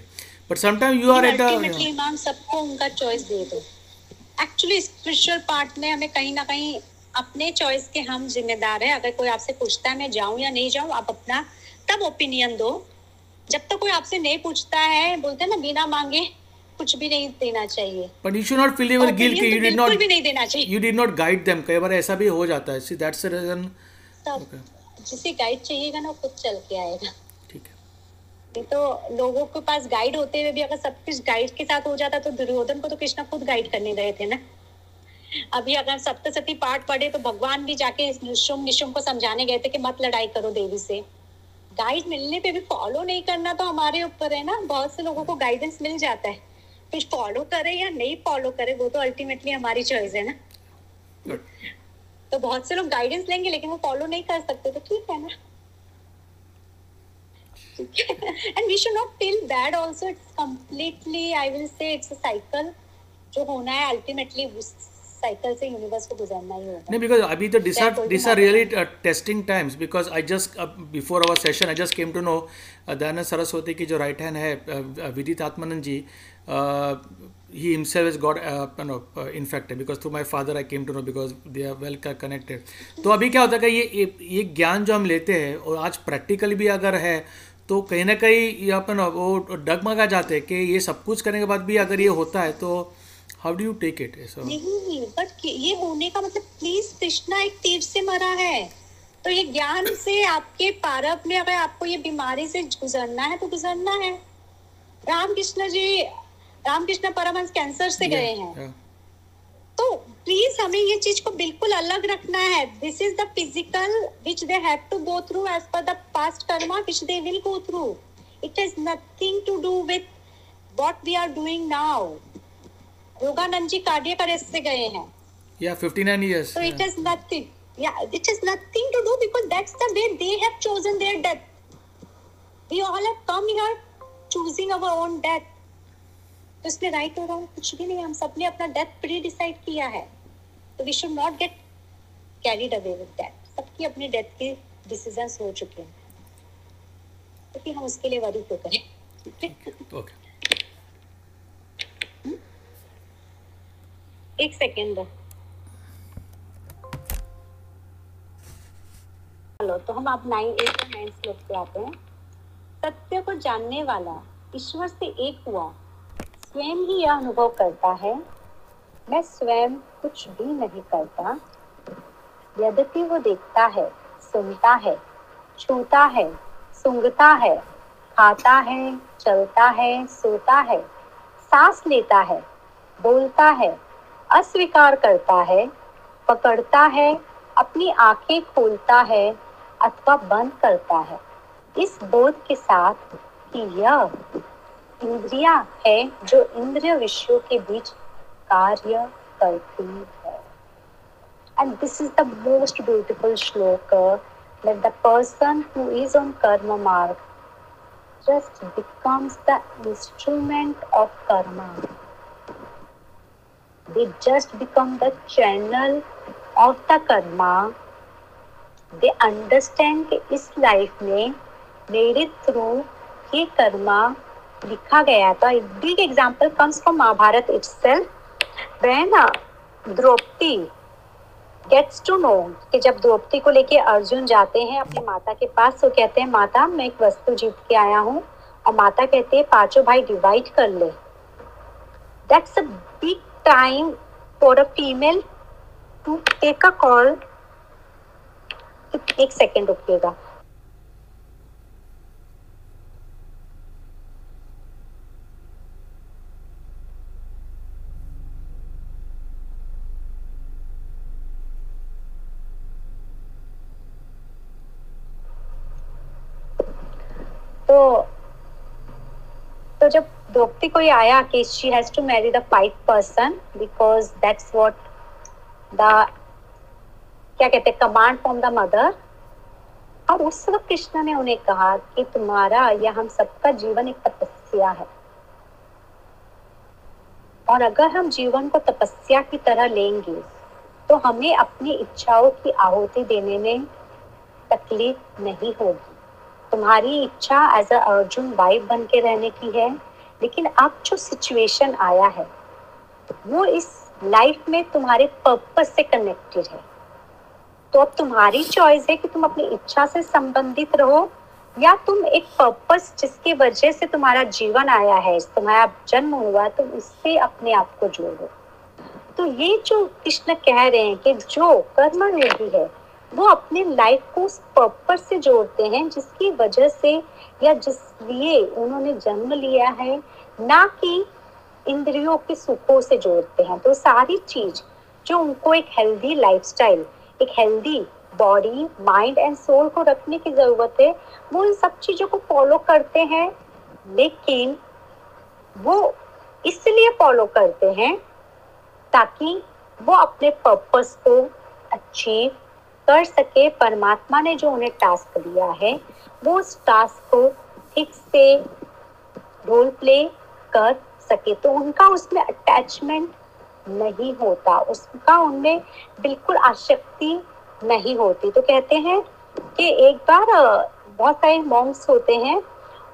but sometime you are at ultimately इमाम सबको उनका चॉइस दे दो. एक्चुअली स्पिरिचुअल पार्ट में हमें कहीं ना कहीं अपने चॉइस के हम जिम्मेदार हैं. अगर कोई आपसे पूछता है मैं जाऊं या नहीं जाऊं आप अपना तब ओपिनियन दो. जब तक कोई आपसे नहीं पूछता है बोलते हैं ना बिना मांगे कुछ भी नहीं देना चाहिए. But you should not feel your guilt कि you did not guide them. कई बार ऐसा भी हो जाता है. See that's the reason. जिसे गाइड चाहिएगा ना खुद चल के आएगा. ठीक है. नहीं तो लोगों के पास गाइड होते हुए भी अगर सब कुछ गाइड के साथ हो जाता तो दुर्योधन को तो कृष्णा खुद गाइड करने गए थे ना. अभी अगर सप्तशती पाठ पढ़े तो भगवान भी जाके शुंभ निशुंभ को समझाने गए थे कि मत लड़ाई करो देवी से. गाइड मिलने पे भी फॉलो नहीं करना तो हमारे ऊपर है ना. बहुत से लोगों को गाइडेंस मिल जाता है कुछ फॉलो करे या नहीं फॉलो करे वो तो अल्टीमेटली हमारी चॉइस है ना. तो बहुत से लोग गाइडेंस लेंगे लेकिन वो फॉलो नहीं कर सकते तो ठीक है ना. And we should not feel bad also. It's completely I will say it's a cycle जो होना है अल्टीमेटली उस साइकिल से यूनिवर्स को गुजरना ही होगा. नहीं बिकॉज अभी तो this are really testing times because I just before our session I just came to know Dayanand Saraswati की जो राइट हैंड है विदित आत्मानंद जी he himself has got infected because through my father I came to know because they are well connected. तो अभी क्या होता है कि ये ज्ञान जो हम लेते हैं और आज प्रैक्टिकल भी अगर है तो कहीं ना कहीं अपन वो डगमगा जाते हैं कि ये सब कुछ करने के बाद भी अगर ये होता है तो how do you take it. नहीं बट ये होने का मतलब प्लीज कृष्णा एक तीर से मरा है तो ये ज्ञान से आपके पारप में अगर आपको ये बीमारी से गुजरना है तो गुजरना है. रामकृष्ण परमहंस कैंसर से गए हैं तो प्लीज हमें ये चीज को बिल्कुल अलग रखना है. This is the physical which they have to go through as per the past karma which they will go through. It has nothing to do with what we are doing now. Yogananda ji cardiac arrest से गए हैं या 59 years so it has nothing या it has nothing to do because that's the way they have chosen their death. We all have come here choosing our own death. तो इसमें right और wrong कुछ भी नहीं. हम सबने अपना डेथ प्री डिसाइड किया है तो we should not get carried away with that. सबकी अपने डेथ के डिसीजंस हो चुके हैं तो फिर हम उसके लिए वरी तो करें. ओके एक सेकेंड हेलो. तो हम आप 9 8 और 9 श्लोक पे आते हैं. सत्य को जानने वाला ईश्वर से एक हुआ स्वयं ही यह अनुभव करता है मैं स्वयं कुछ भी नहीं करता. यद्यपि वो देखता है सुनता है छूता है सूंघता है खाता है चलता है सोता है सांस लेता है बोलता है अस्वीकार करता है पकड़ता है अपनी आंखें खोलता है अथवा बंद करता है इस बोध के साथ कि यह इंद्रिया है जो इंद्रिय विषयों के बीच कार्य करती है. And this is the most beautiful श्लोक that the person who is on karma मार्ग just becomes the instrument of karma. They just become the channel of the karma They understand कि इस लाइफ में मेरे थ्रू ये कर्मा लिखा गया था. A big example comes from Mahabharata itself, when Draupadi gets to know कि जब द्रौपदी को लेके अर्जुन जाते हैं अपनी माता के पास, तो कहते हैं माता मैं एक वस्तु जीत के आया हूँ, और माता कहते हैं पांचों भाई डिवाइड कर ले. That's a big time for a female to take a call. एक सेकेंड रुकिएगा. तो जब द्रौपदी को ये आया कि she has to marry the five person because that's what the क्या कहते हैं कमांड फ्रॉम द मदर, और उस वक्त कृष्ण ने उन्हें कहा कि तुम्हारा या हम सबका जीवन एक तपस्या है, और अगर हम जीवन को तपस्या की तरह लेंगे तो हमें अपनी इच्छाओं की आहुति देने में तकलीफ नहीं होगी. तुम्हारी इच्छा एज अ अर्जुन वाइफ बन के रहने की है, लेकिन अब जो सिचुएशन आया है वो इस लाइफ में तुम्हारे पर्पस से कनेक्टेड है. तो अब तुम्हारी चॉइस है कि तुम अपनी इच्छा से संबंधित रहो, या तुम एक पर्पस जिसकी वजह से तुम्हारा जीवन आया है, तुम्हारा जन्म हुआ, तुम इससे अपने आप को जोड़ो. तो ये जो कृष्ण कह रहे हैं कि जो कर्म योगी है वो अपने लाइफ को उस पर्पस से जोड़ते हैं जिसकी वजह से या जिस लिए उन्होंने जन्म लिया है, ना कि इंद्रियों के सुखों से जोड़ते हैं. तो सारी चीज जो उनको एक हेल्दी लाइफस्टाइल, एक healthy body, mind and soul को रखने की जरूरत है, वो इन सब चीजों को फॉलो करते हैं. लेकिन वो इसलिए फॉलो करते हैं ताकि वो अपने पर्पस को अचीव कर सके. परमात्मा ने जो उन्हें टास्क दिया है वो उस टास्क को ठीक से रोल प्ले कर सके. तो उनका उसमें अटैचमेंट नहीं होता, उसका उनमें बिल्कुल आसक्ति नहीं होती. तो कहते हैं कि एक बार बहुत सारे मॉन्क्स होते हैं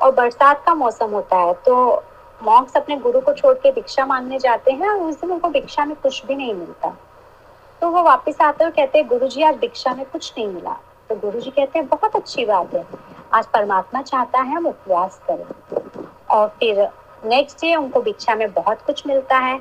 और बरसात का मौसम होता है, तो मॉन्क्स अपने गुरु को छोड़ के भिक्षा मांगने जाते हैं, और उस दिन उनको भिक्षा में कुछ भी नहीं मिलता. तो वो वापस आते हैं और कहते हैं गुरुजी आज भिक्षा में कुछ नहीं मिला. तो गुरुजी कहते हैं बहुत अच्छी बात है, आज परमात्मा चाहता है हम उपवास करें. और फिर नेक्स्ट डे उनको भिक्षा में बहुत कुछ मिलता है.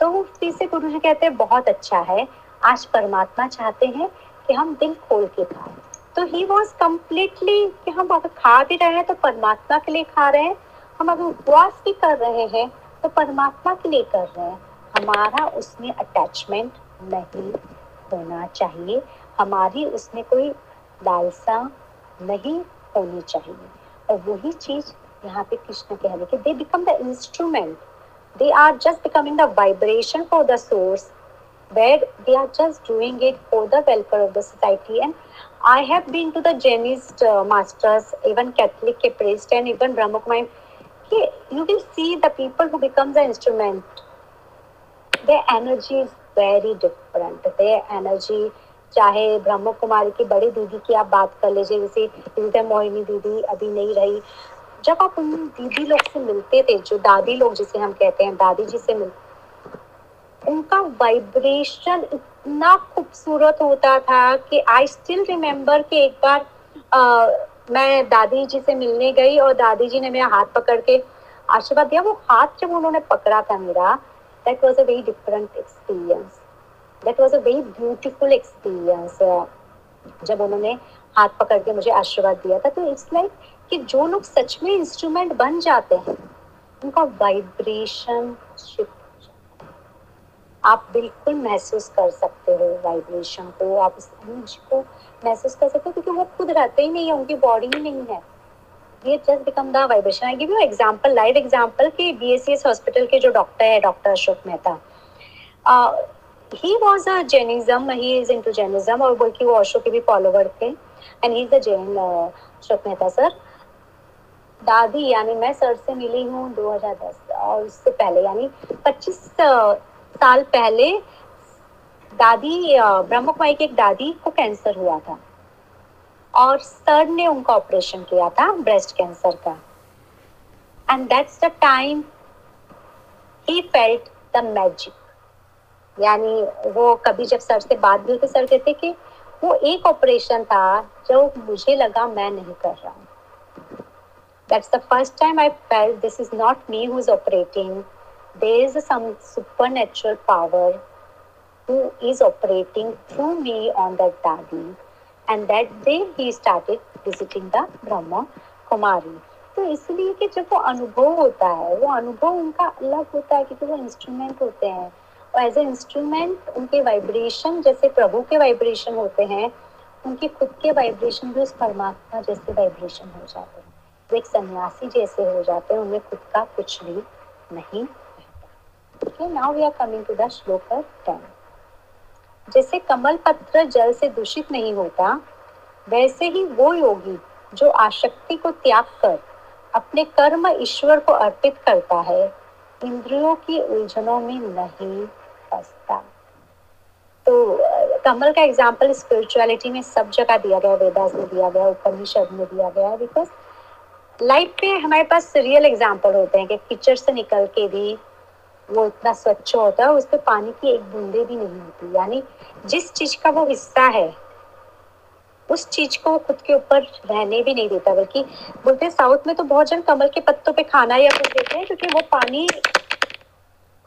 तो वो फिर से गुरुजी कहते हैं बहुत अच्छा है, आज परमात्मा चाहते हैं कि हम दिल खोल के खाएं. तो ही वॉज कम्प्लीटली कि हम अगर खा भी रहे हैं तो परमात्मा के लिए खा रहे हैं, हम अगर उपवास भी कर रहे हैं तो परमात्मा के लिए कर रहे हैं. हमारा उसमें अटैचमेंट नहीं होना चाहिए, हमारी उसमें कोई लालसा नहीं होनी चाहिए. और वही चीज यहाँ पे कृष्ण कह रहे कि they become the instrument, they are just becoming the vibration for the source, where they are just doing it for the welfare of the society. And I have been to the Jainist masters, even Catholic के priest and even Brahma Kumari, कि you will see the people who becomes the instrument, their energy is very different. Their energy, चाहे ब्रह्मा कुमारी की बड़ी दीदी की आप बात कर लीजिए, जैसे मोहिनी दीदी अभी नहीं रही, जब आप उन दीदी लोग से मिलते थे, जो दादी लोग जिसे हम कहते हैं, दादी जी से मिलते, उनका वाइब्रेशन इतना खूबसूरत होता था कि आई स्टिल रिमेम्बर कि एक बार मैं दादी जी से मिलने गई और दादी जी ने मेरा हाथ पकड़ के आशीर्वाद दिया. वो हाथ जब उन्होंने पकड़ा था मेरा, that was a very different experience, that was a very beautiful experience. जब उन्होंने हाथ पकड़ के मुझे आशीर्वाद दिया था. तो इट्स लाइक कि जो लोग सच में इंस्ट्रूमेंट बन जाते हैं उनका वाइब्रेशन शिफ्ट, आप बिल्कुल महसूस कर सकते हो वाइब्रेशन को, आप उस एनर्जी को महसूस कर सकते हो, क्योंकि वो खुद रहते ही नहीं है, उनकी बॉडी ही नहीं है. ये just become the vibration. I give you example, live example, कि बीएससीएस हॉस्पिटल के जो डॉक्टर है, doctor Ashok Mehta, he was a Jainism, he is into Jainism, और बल्कि वो ओशो के भी फॉलोवर थे, and he is a Jain. Ashok Mehta sir, दादी यानी मैं सर से मिली हूँ 2010, और उससे पहले यानी 25 साल पहले दादी ब्रह्मा कुमारी की एक दादी को कैंसर हुआ था. और सर ने उनका ऑपरेशन किया था ब्रेस्ट कैंसर का. And that's the time he felt the magic. यानी वो कभी जब सर से बात भी, तो सर कहते कि वो एक ऑपरेशन था जो मुझे लगा मैं नहीं कर रहा हूँ. That's the first time I felt this is not me who's operating. There is some supernatural power who is operating through me on that day. And that day he started visiting the Brahma Kumari. तो इसलिए कि जब वो अनुभव होता है, वो अनुभव उनका अलग होता है क्योंकि वो इंस्ट्रूमेंट होते हैं और एज ए इंस्ट्रूमेंट उनके वाइब्रेशन जैसे प्रभु के वाइब्रेशन होते हैं, उनके खुद के वाइब्रेशन भी उस परमात्मा जैसे वाइब्रेशन हो जाते हैं. एक सन्यासी जैसे हो जाते हैं, उनमें खुद का कुछ भी नहीं रहता. Okay, now we are coming to the श्लोक 10. जैसे कमल पत्र जल से दूषित नहीं होता, वैसे ही वो योगी जो आसक्ति को त्याग कर अपने कर्म ईश्वर को अर्पित करता है, इंद्रियों की उलझनों में नहीं फंसता. तो कमल का एग्जाम्पल स्पिरिचुअलिटी में सब जगह दिया गया, वेदास में दिया गया, उपनिषद में दिया गया. बिकॉज लाइफ में हमारे पास रियल एग्जाम्पल होते हैं कि कीचड़ से निकल के भी वो इतना स्वच्छ होता है, उस पर पानी की एक बूंदे भी नहीं होती. यानी जिस चीज का वो हिस्सा है उस चीज को वो खुद के ऊपर रहने भी नहीं देता. बल्कि बोलते हैं साउथ में तो बहुत जन कमल के पत्तों पे खाना या कुछ देते हैं क्योंकि वो पानी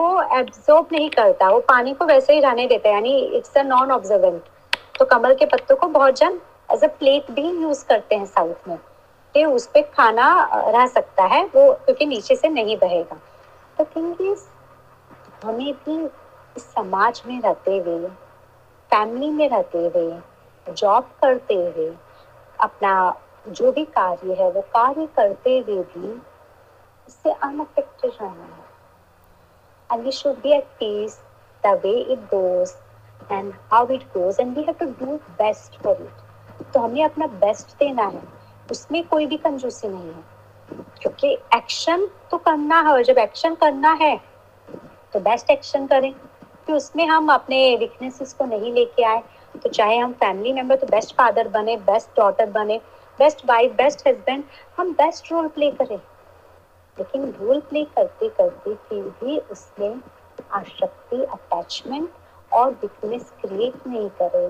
को एब्जॉर्ब नहीं करता, वो पानी को वैसे ही रहने देता है. यानी इट्स अ नॉन ऑब्जर्वेंट. तो कमल के पत्तों को बहुत जन एज अ प्लेट भी यूज करते हैं साउथ में, कि उस पे खाना रह सकता है वो क्योंकि नीचे से नहीं बहेगा. तो थिंग इज, हमें भी इस समाज में रहते हुए, फैमिली में रहते हुए, जॉब करते हुए, अपना जो भी कार्य है वो कार्य करते हुए भी इससे अनअफेक्टेड रहना है. And we should be at peace the way it goes and how it goes and we have to do best for it. तो हमें अपना बेस्ट देना है, उसमें कोई भी कंजूसी नहीं है क्योंकि एक्शन तो करना है. और जब एक्शन करना है तो बेस्ट एक्शन करें कि उसमें हम अपने वीकनेसेस को नहीं लेके आए. तो चाहे हम फैमिली मेंबर तो बेस्ट फादर बने, बेस्ट डॉटर बने, बेस्ट वाइफ, बेस्ट हस्बैंड, हम बेस्ट रोल प्ले करें. लेकिन रोल प्ले करते करते फिर भी उसमें आसक्ति, अटैचमेंट और वीकनेस क्रिएट नहीं करें,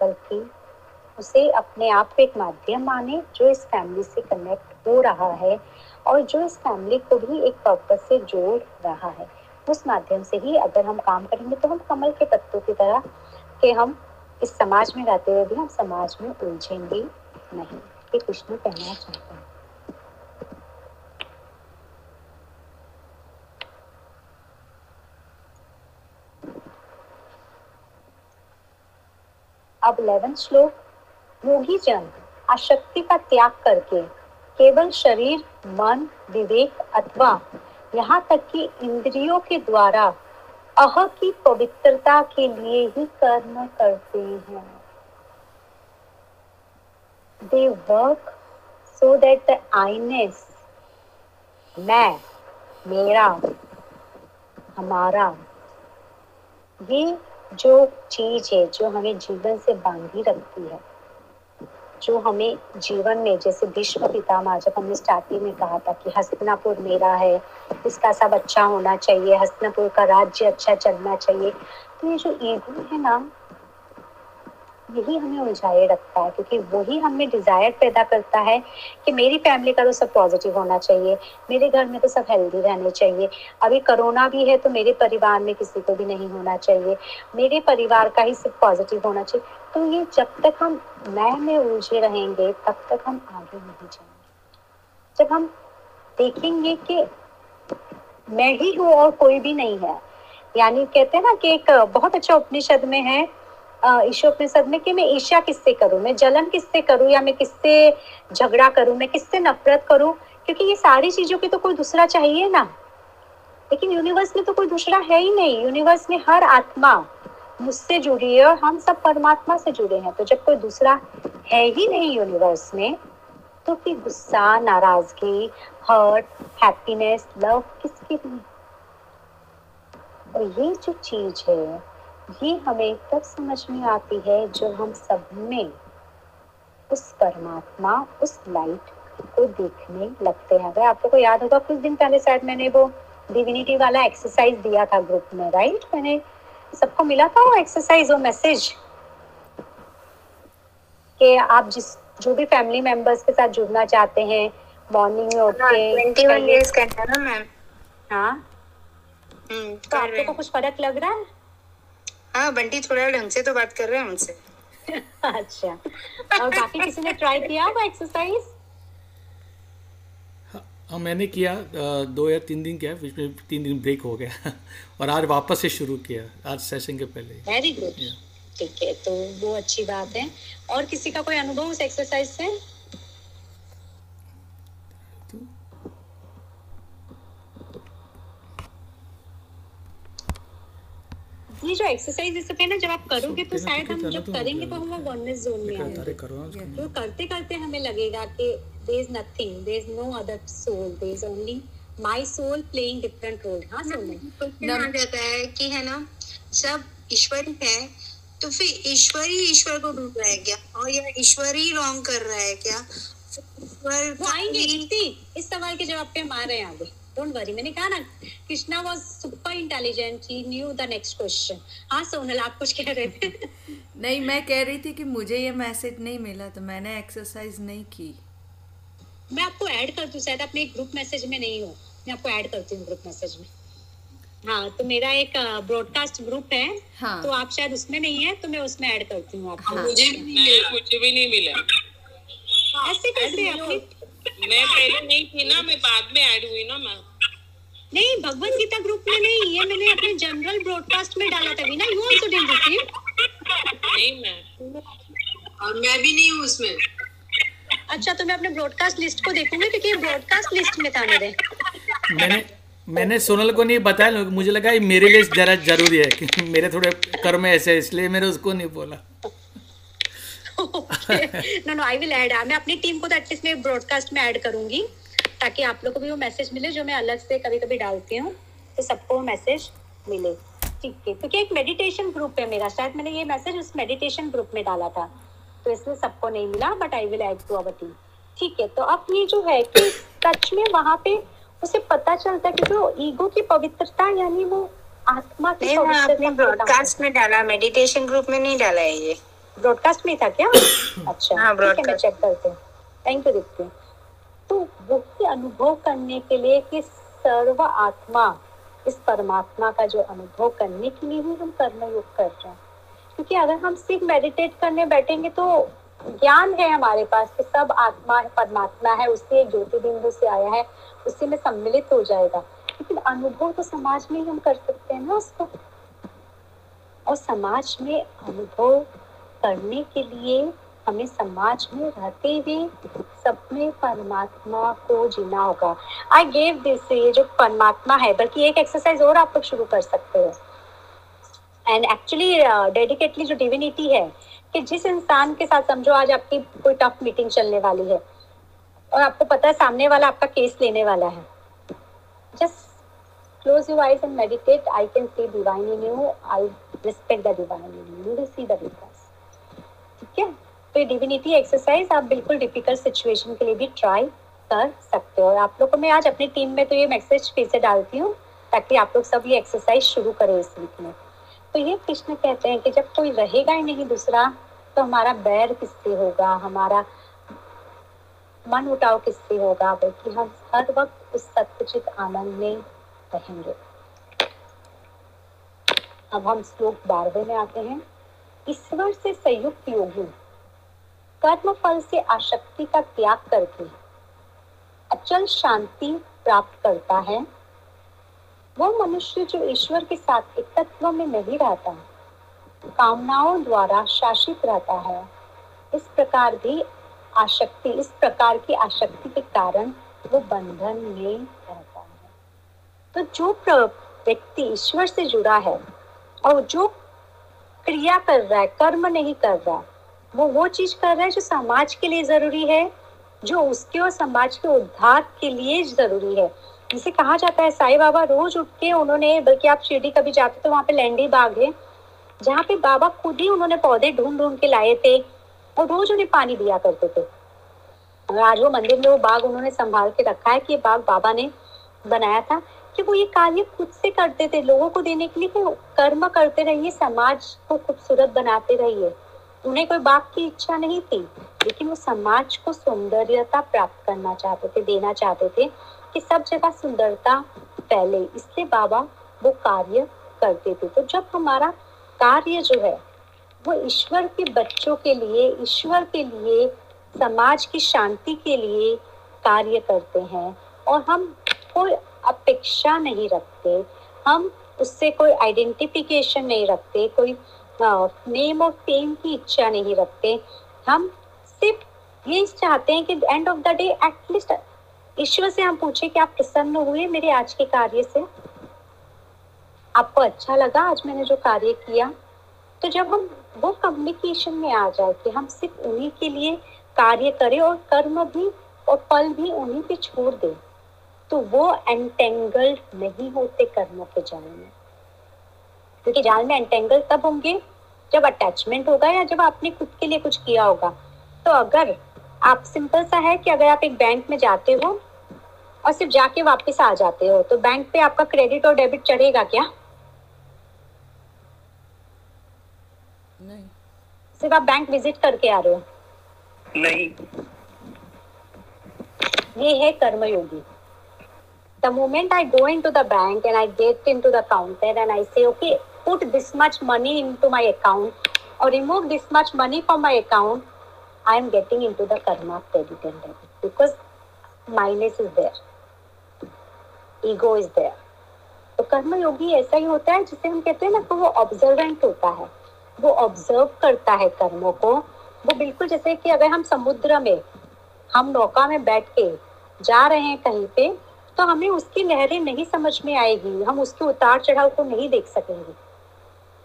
बल्कि उसे अपने आप को एक माध्यम माने जो इस फैमिली से कनेक्ट हो रहा है और जो इस फैमिली को भी एक पर्पस से जोड़ रहा है. उस माध्यम से ही अगर हम काम करेंगे तो हम कमल के पत्तों की तरह के हम इस समाज में रहते हुए भी हम समाज में उलझेंगे नहीं. ये कृष्ण कहना चाहते हैं. अब 11 श्लोक. योगी जन आशक्ति का त्याग करके केवल शरीर, मन, विवेक अथवा यहाँ तक कि इंद्रियों के द्वारा अह की पवित्रता के लिए ही कर्म करते हैं. They work so that the आईनेस, मैं, मेरा, हमारा, ये जो चीज है जो हमें जीवन से बांधी रखती है, जो हमें जीवन में, जैसे विश्व पितामह, जब हमने स्टार्टिंग में कहा था कि हस्तिनापुर मेरा है, इसका सब अच्छा होना चाहिए, हस्तिनापुर का राज्य अच्छा चलना चाहिए, तो ये जो ईगो है ना, यही हमें उलझाए रखता है क्योंकि वही हमें डिजायर पैदा करता है कि मेरी फैमिली का तो सब पॉजिटिव होना चाहिए, मेरे घर में तो सब हेल्दी रहने चाहिए, अभी कोरोना भी है तो मेरे परिवार में किसी को भी नहीं होना चाहिए, मेरे परिवार का ही सब पॉजिटिव होना चाहिए. तो ये जब तक हम मैं में उलझे रहेंगे तब तक हम आगे नहीं जाएंगे. जब हम देखेंगे कि मैं ही हूँ और कोई भी नहीं है, यानी कहते हैं ना कि एक बहुत अच्छा उपनिषद में है, ईश्वर अपने सदमे कि मैं ईर्ष्या किससे करूं, मैं जलन किससे करूं, या मैं किससे झगड़ा करूं, मैं किससे नफरत करूं, क्योंकि ये सारी चीजों की तो कोई दूसरा चाहिए ना. लेकिन यूनिवर्स में तो कोई दूसरा है ही नहीं. यूनिवर्स में हर आत्मा मुझसे जुड़ी है और हम सब परमात्मा से जुड़े हैं. तो जब कोई दूसरा है ही नहीं यूनिवर्स में, तो फिर गुस्सा, नाराजगी, हर्ट, हैप्पीनेस, लव किसके लिए? और ये जो चीज है ये हमें तब समझ में आती है जब हम सब में उस परमात्मा, उस लाइट को देखने लगते हैं। अगर आपको को याद होगा कुछ दिन पहले शायद मैंने वो डिविनिटी वाला एक्सरसाइज दिया था ग्रुप में, राइट? मैंने सबको मिला था वो एक्सरसाइज, वो मैसेज कि आप जिस जो भी फैमिली मेंबर्स के साथ जुड़ना चाहते हैं मॉर्निंग में उठ के 21 इयर्स का था ना मैम। हां, तो आपको कुछ फर्क लग रहा है? हां बंटी, थोड़ा ढंग से तो बात कर रहे हैं हमसे। अच्छा, और बाकी किसी ने ट्राई किया वो एक्सरसाइज? हाँ, मैंने किया 2 या 3 दिन किया, बीच में 3 दिन ब्रेक हो गया और आज वापस से शुरू किया, आज सेशन के पहले। वेरी गुड, ठीक है, तो वो अच्छी बात है। और किसी का कोई अनुभव उस एक्सरसाइज से? ये जो एक्सरसाइज जैसे पे ना जब आप करोगे तो शायद हम जब करेंगे तो हम वननेस जोन में आएंगे, तो करते करते हमें लगेगा कि there is nothing, there is no other soul, there is only my soul playing different role। हाँ समझ जाता है कि है ना सब ईश्वर है, तो फिर ईश्वर ही ईश्वर को ढूंढ रहा है क्या, और या ईश्वर ही रॉन्ग कर रहा है क्या? इस सवाल के जवाब पे हम आ रहे हैं आगे, डोंट वरी। मैंने कहा ना Krishna was super intelligent, he knew the next question. हाँ सोनल, आप कुछ कह रहे थे? नहीं, मैं कह रही थी कि मुझे ये मैसेज नहीं मिला तो मैंने एक्सरसाइज नहीं की। मैं आपको ऐड कर दूं, शायद अपने ग्रुप मैसेज में नहीं हो, मैं आपको ऐड करती हूँ ग्रुप मैसेज में। हाँ, तो मेरा एक ब्रॉडकास्ट ग्रुप है। हाँ, तो आप शायद उसमें नहीं है, तो मैं उसमें ऐड करती हूँ आपको। हाँ, मुझे भी नहीं मिला। ऐसे कैसे? मैं पहले नहीं थी ना, मैं बाद में ऐड हुई ना। मैं नहीं, भगवत गीता ग्रुप में नहीं, ये मैंने अपने जनरल ब्रॉडकास्ट में डाला था ना। You also did this? नहीं मैं, और मैं भी नहीं हूँ उसमें। अच्छा, तो मैं अपने ब्रॉडकास्ट लिस्ट को देखूंगी क्योंकि ये ब्रॉडकास्ट लिस्ट में था मेरे। मैंने सोनल को नहीं बताया, मुझे लगा ये मेरे लिए जरा जरूरी है कि मेरे थोड़े कर्म ऐसे, इसलिए मैंने उसको नहीं बोला। No, I will add. मैं अपनी टीम को तो एटलीस्ट मैं ब्रॉडकास्ट में ऐड करूंगी ताकि आप लोगों को भी वो मैसेज मिले जो मैं अलग से कभी कभी डालती हूँ, तो सबको मैसेज मिले, ठीक है? क्योंकि एक मेडिटेशन ग्रुप है मेरा, शायद मैंने ये मैसेज उस मेडिटेशन ग्रुप में डाला था तो इसलिए सबको नहीं मिला, but I will add to our team, ठीक है? तो अब ये जो है कि सच में वहाँ पे उसे पता चलता है कि जो ईगो की पवित्रता, यानी वो आत्मा की पवित्रता। ब्रॉडकास्ट में डाला, मेडिटेशन ग्रुप में नहीं डाला है, ये ब्रॉडकास्ट में था क्या? अच्छा हाँ, ठीक है, मैं चेक करते हैं, थैंक यू, देखते हैं। तो वही अनुभव करने के लिए कि सर्व आत्मा, इस परमात्मा का जो अनुभव करने के लिए ही हम कर्मयोग कर रहे हैं, क्योंकि अगर हम सिर्फ मेडिटेट करने बैठेंगे तो ज्ञान है हमारे पास कि सब आत्मा है, परमात्मा है, उससे ज्योति बिंदु से आया है, उसी में सम्मिलित हो जाएगा, लेकिन अनुभव तो समाज में ही हम कर सकते हैं ना उसको। और समाज में अनुभव करने के लिए हमें समाज में रहते हुए सब में परमात्मा को जीना होगा। आई गेव दिस, ये जो परमात्मा है, बल्कि एक एक्सरसाइज और आप लोग शुरू कर सकते हो, एंड एक्चुअली डेडिकेटली जो डिविनिटी है कि जिस इंसान के साथ, समझो आज आपकी कोई टफ मीटिंग चलने वाली है और आपको पता है सामने वाला आपका केस लेने वाला है, just close your eyes and meditate, I can see divine in you, I respect the divine in you, you will see the difference, ठीक है? तो ये डिविनिटी एक्सरसाइज आप बिल्कुल डिफिकल्ट सिचुएशन के लिए भी ट्राई कर सकते हो। और आप लोगों को मैं आज अपनी टीम में तो ये मैसेज फिर से डालती हूँ ताकि आप लोग सब ये एक्सरसाइज शुरू करें इस वीक में। तो ये कृष्ण कहते हैं कि जब कोई रहेगा ही नहीं दूसरा, तो हमारा बैर किससे होगा, हमारा मन उठाव किससे होगा, बल्कि हम हर वक्त उस सत्यचित आनंद में रहेंगे। अब हम श्लोक 12 में आते हैं। ईश्वर से संयुक्त योगी कर्म फल से आसक्ति का त्याग करके अचल शांति प्राप्त करता है। वो मनुष्य जो ईश्वर के साथ एकत्व में नहीं रहता, कामनाओं द्वारा शासित रहता है, इस प्रकार की आसक्ति के कारण वो बंधन में रहता है। तो जो व्यक्ति ईश्वर से जुड़ा है और जो क्रिया कर रहा है, कर्म नहीं कर रहा, वो चीज कर रहा है जो समाज के लिए जरूरी है, जो उसके और समाज के उद्धार के लिए जरूरी है। जिसे कहा जाता है साईं बाबा रोज उठ के उन्होंने, बल्कि आप शिरडी कभी जाते तो वहाँ पे लैंडी बाग है जहाँ पे बाबा खुद ही उन्होंने पौधे ढूंढ ढूंढ के लाए थे, और रोज उन्हें पानी दिया करते थे। और आज वो मंदिर में वो बाग उन्होंने संभाल के रखा है कि ये बाग बाबा ने बनाया था, कि वो ये कार्य खुद से करते थे लोगों को देने के लिए कि कर्म करते रहिए, समाज को खूबसूरत बनाते रहिए। उन्हें कोई बाग की इच्छा नहीं थी, लेकिन वो समाज को सौंदर्यता प्राप्त करना चाहते थे, देना चाहते थे कि सब जगह सुंदरता फैले, इसलिए बाबा वो कार्य करते थे। तो जब हमारा कार्य जो है वो ईश्वर के बच्चों के लिए, ईश्वर के लिए, समाज की शांति के लिए कार्य करते हैं और हम कोई अपेक्षा नहीं रखते, हम उससे कोई आइडेंटिफिकेशन नहीं रखते, कोई नेम और फेम की इच्छा नहीं रखते, हम सिर्फ ये चाहते हैं कि end of the day at least ईश्वर से हम पूछे कि आप प्रसन्न हुए मेरे आज के कार्य से, आपको अच्छा लगा आज मैंने जो कार्य किया। तो जब हम वो कम्युनिकेशन में आ जाए कि हम सिर्फ उन्हीं के लिए कार्य करें और कर्म भी और फल भी उन्हीं पे छोड़ दें, तो वो एंटेंगल्ड नहीं होते कर्म के जाल में। क्योंकि जाल में एंटेंगल तब होंगे जब अटैचमेंट होगा या जब आपने खुद के लिए कुछ किया होगा। तो अगर आप सिंपल सा है कि अगर आप एक बैंक में जाते हो और सिर्फ जाके वापस आ जाते हो, तो बैंक पे आपका क्रेडिट और डेबिट चढ़ेगा क्या? नहीं। सिर्फ आप बैंक विजिट करके आ रहे हो, नहीं। ये है कर्मयोगी। The moment I go into the bank and I get into the counter and I say, okay, put this much money into my account or remove this much money from my account, I am getting into the karma of credit and debit because minus is there, ego is there. तो कर्म योगी ऐसा ही होता है जिसे हम कहते हैं ना कि वो ऑब्जर्वेंट होता है, वो ऑब्जर्व करता है कर्मों को। वो बिल्कुल जैसे कि अगर हम समुद्र में, हम नौका में बैठ के जा रहे हैं कहीं पे, तो हमें उसकी लहरें नहीं समझ में आएगी, हम उसके उतार चढ़ाव को नहीं देख सकेंगे।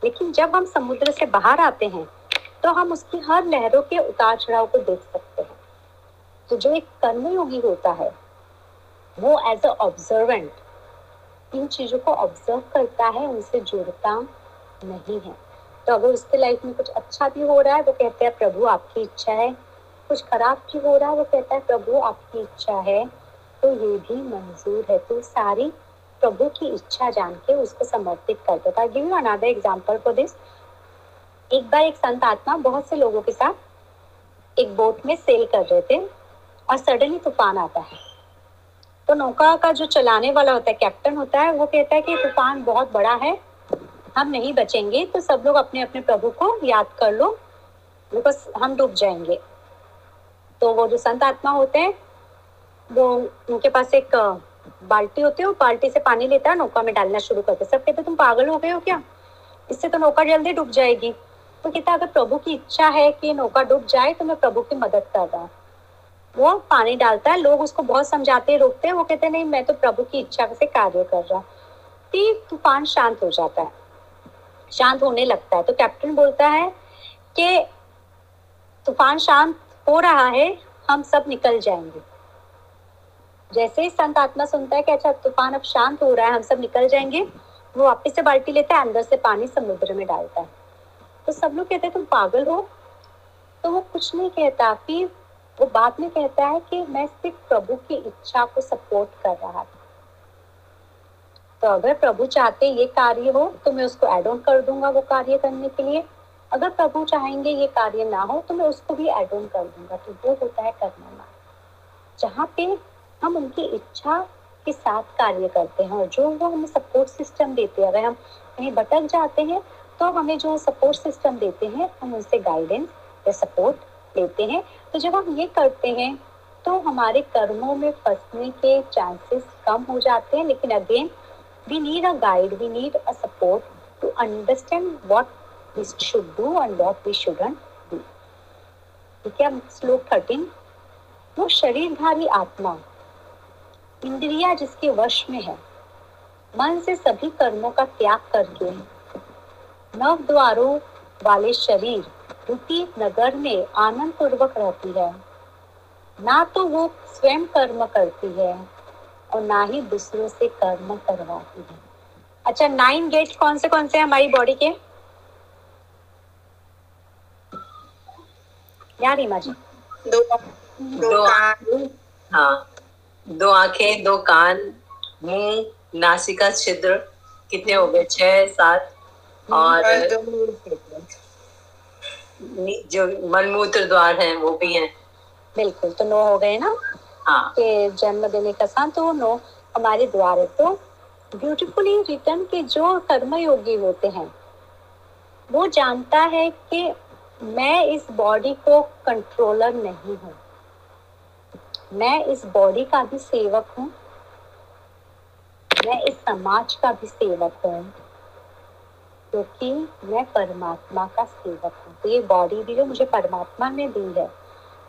लेकिन जब हम समुद्र से बाहर आते हैं तो हम उसकी हर लहरों के उतार चढ़ाव को देख सकते हैं। तो जो एक कर्मयोगी होता है वो एज अ ऑब्जर्वेंट इन चीज़ों को ऑब्जर्व करता है, उनसे जुड़ता नहीं है। तो अगर उसके लाइफ में कुछ अच्छा भी हो रहा है वो कहता है प्रभु आपकी इच्छा है, कुछ खराब भी हो रहा है वो कहता है प्रभु आपकी इच्छा है, तो ये भी मंजूर है। तो सारी प्रभु की इच्छा जान के उसको समर्पित कर देता है। Give you another example for this. एक बार एक संत आत्मा बहुत से लोगों के साथ एक बोट में सेल कर रहे थे और सडनली तूफान आता है। तो नौका का जो चलाने वाला होता है, कैप्टन होता है, वो कहता है कि तूफान बहुत बड़ा है, हम नहीं बचेंगे, तो सब लोग अपने अपने प्रभु को याद कर लो बिकॉज हम डूब जाएंगे। तो वो जो संत आत्मा होते हैं वो, उनके पास एक बाल्टी होती है, वो बाल्टी से पानी लेता है, नौका में डालना शुरू करते। सब कहते तुम पागल हो गए हो क्या, इससे तो नौका जल्दी डूब जाएगी। तो कहता अगर प्रभु की इच्छा है कि नौका डूब जाए तो मैं प्रभु की मदद कर रहा हूँ। वो पानी डालता है, लोग उसको बहुत समझाते हैं, रोकते हैं, वो कहते हैं नहीं मैं तो प्रभु की इच्छा से कार्य कर रहा हूँ। फिर तूफान शांत हो जाता है, शांत होने लगता है। तो कैप्टन बोलता है कि तूफान शांत हो रहा है, हम सब निकल जाएंगे। जैसे ही संत आत्मा सुनता है कि अच्छा तूफान अब शांत हो रहा है, हम सब निकल जाएंगे, वो वापिस से बाल्टी लेता है, अंदर से पानी समुद्र में डालता है। तो सब लोग कहते हैं तुम पागल हो। तो वो कुछ नहीं कहता, फिर वो बाद में कहता है कि मैं सिर्फ प्रभु की इच्छा को सपोर्ट कर रहा था। तो अगर प्रभु चाहते ये कार्य हो तो मैं उसको एड ऑन कर दूंगा वो कार्य करने के लिए, अगर प्रभु चाहेंगे ये कार्य ना हो तो मैं उसको भी एड ऑन कर दूंगा। तो वो होता है कर्म मार्ग, जहाँ पे हम उनकी इच्छा के साथ कार्य करते हैं और जो वो हमें सपोर्ट सिस्टम देते हैं। अगर हम कहीं भटक जाते हैं तो हमें जो सपोर्ट सिस्टम देते हैं हम उनसे गाइडेंस या सपोर्ट लेते हैं। तो जब हम ये करते हैं तो हमारे कर्मों में फंसने के चांसेस कम हो जाते हैं। लेकिन again we need a guide, we need a support to understand what we should do and what we shouldn't do. ठीक है, श्लोक 13। वो शरीरधारी आत्मा इंद्रिया जिसके वश में है, मन से सभी कर्मों का त्याग करके नव द्वारों वाले शरीर रूपी नगर में आनंद पूर्वक रहती है। ना तो वो स्वयं कर्म करती है और ना ही दूसरों से कर्म करवाती है। अच्छा, 9 गेट्स कौन से हैं हमारी बॉडी के? न्यारीमा जी, दो आंखें, दो कान, मुंह, नासिका छिद्र, कितने हो गए? 6, 7 और जो मनमूत्र द्वार है वो भी है। बिल्कुल, तो 9 हो गए ना। हाँ, के जन्म देने का साथ तो 9 हमारे द्वार है। तो ब्यूटीफुली रिटर्न के जो कर्मयोगी होते हैं वो जानता है कि मैं इस बॉडी को कंट्रोलर नहीं हूँ, मैं इस बॉडी का भी सेवक हूँ, मैं इस समाज का भी सेवक हूँ, क्योंकि मैं परमात्मा का सेवक हूँ। तो ये बॉडी भी जो मुझे परमात्मा ने दी है,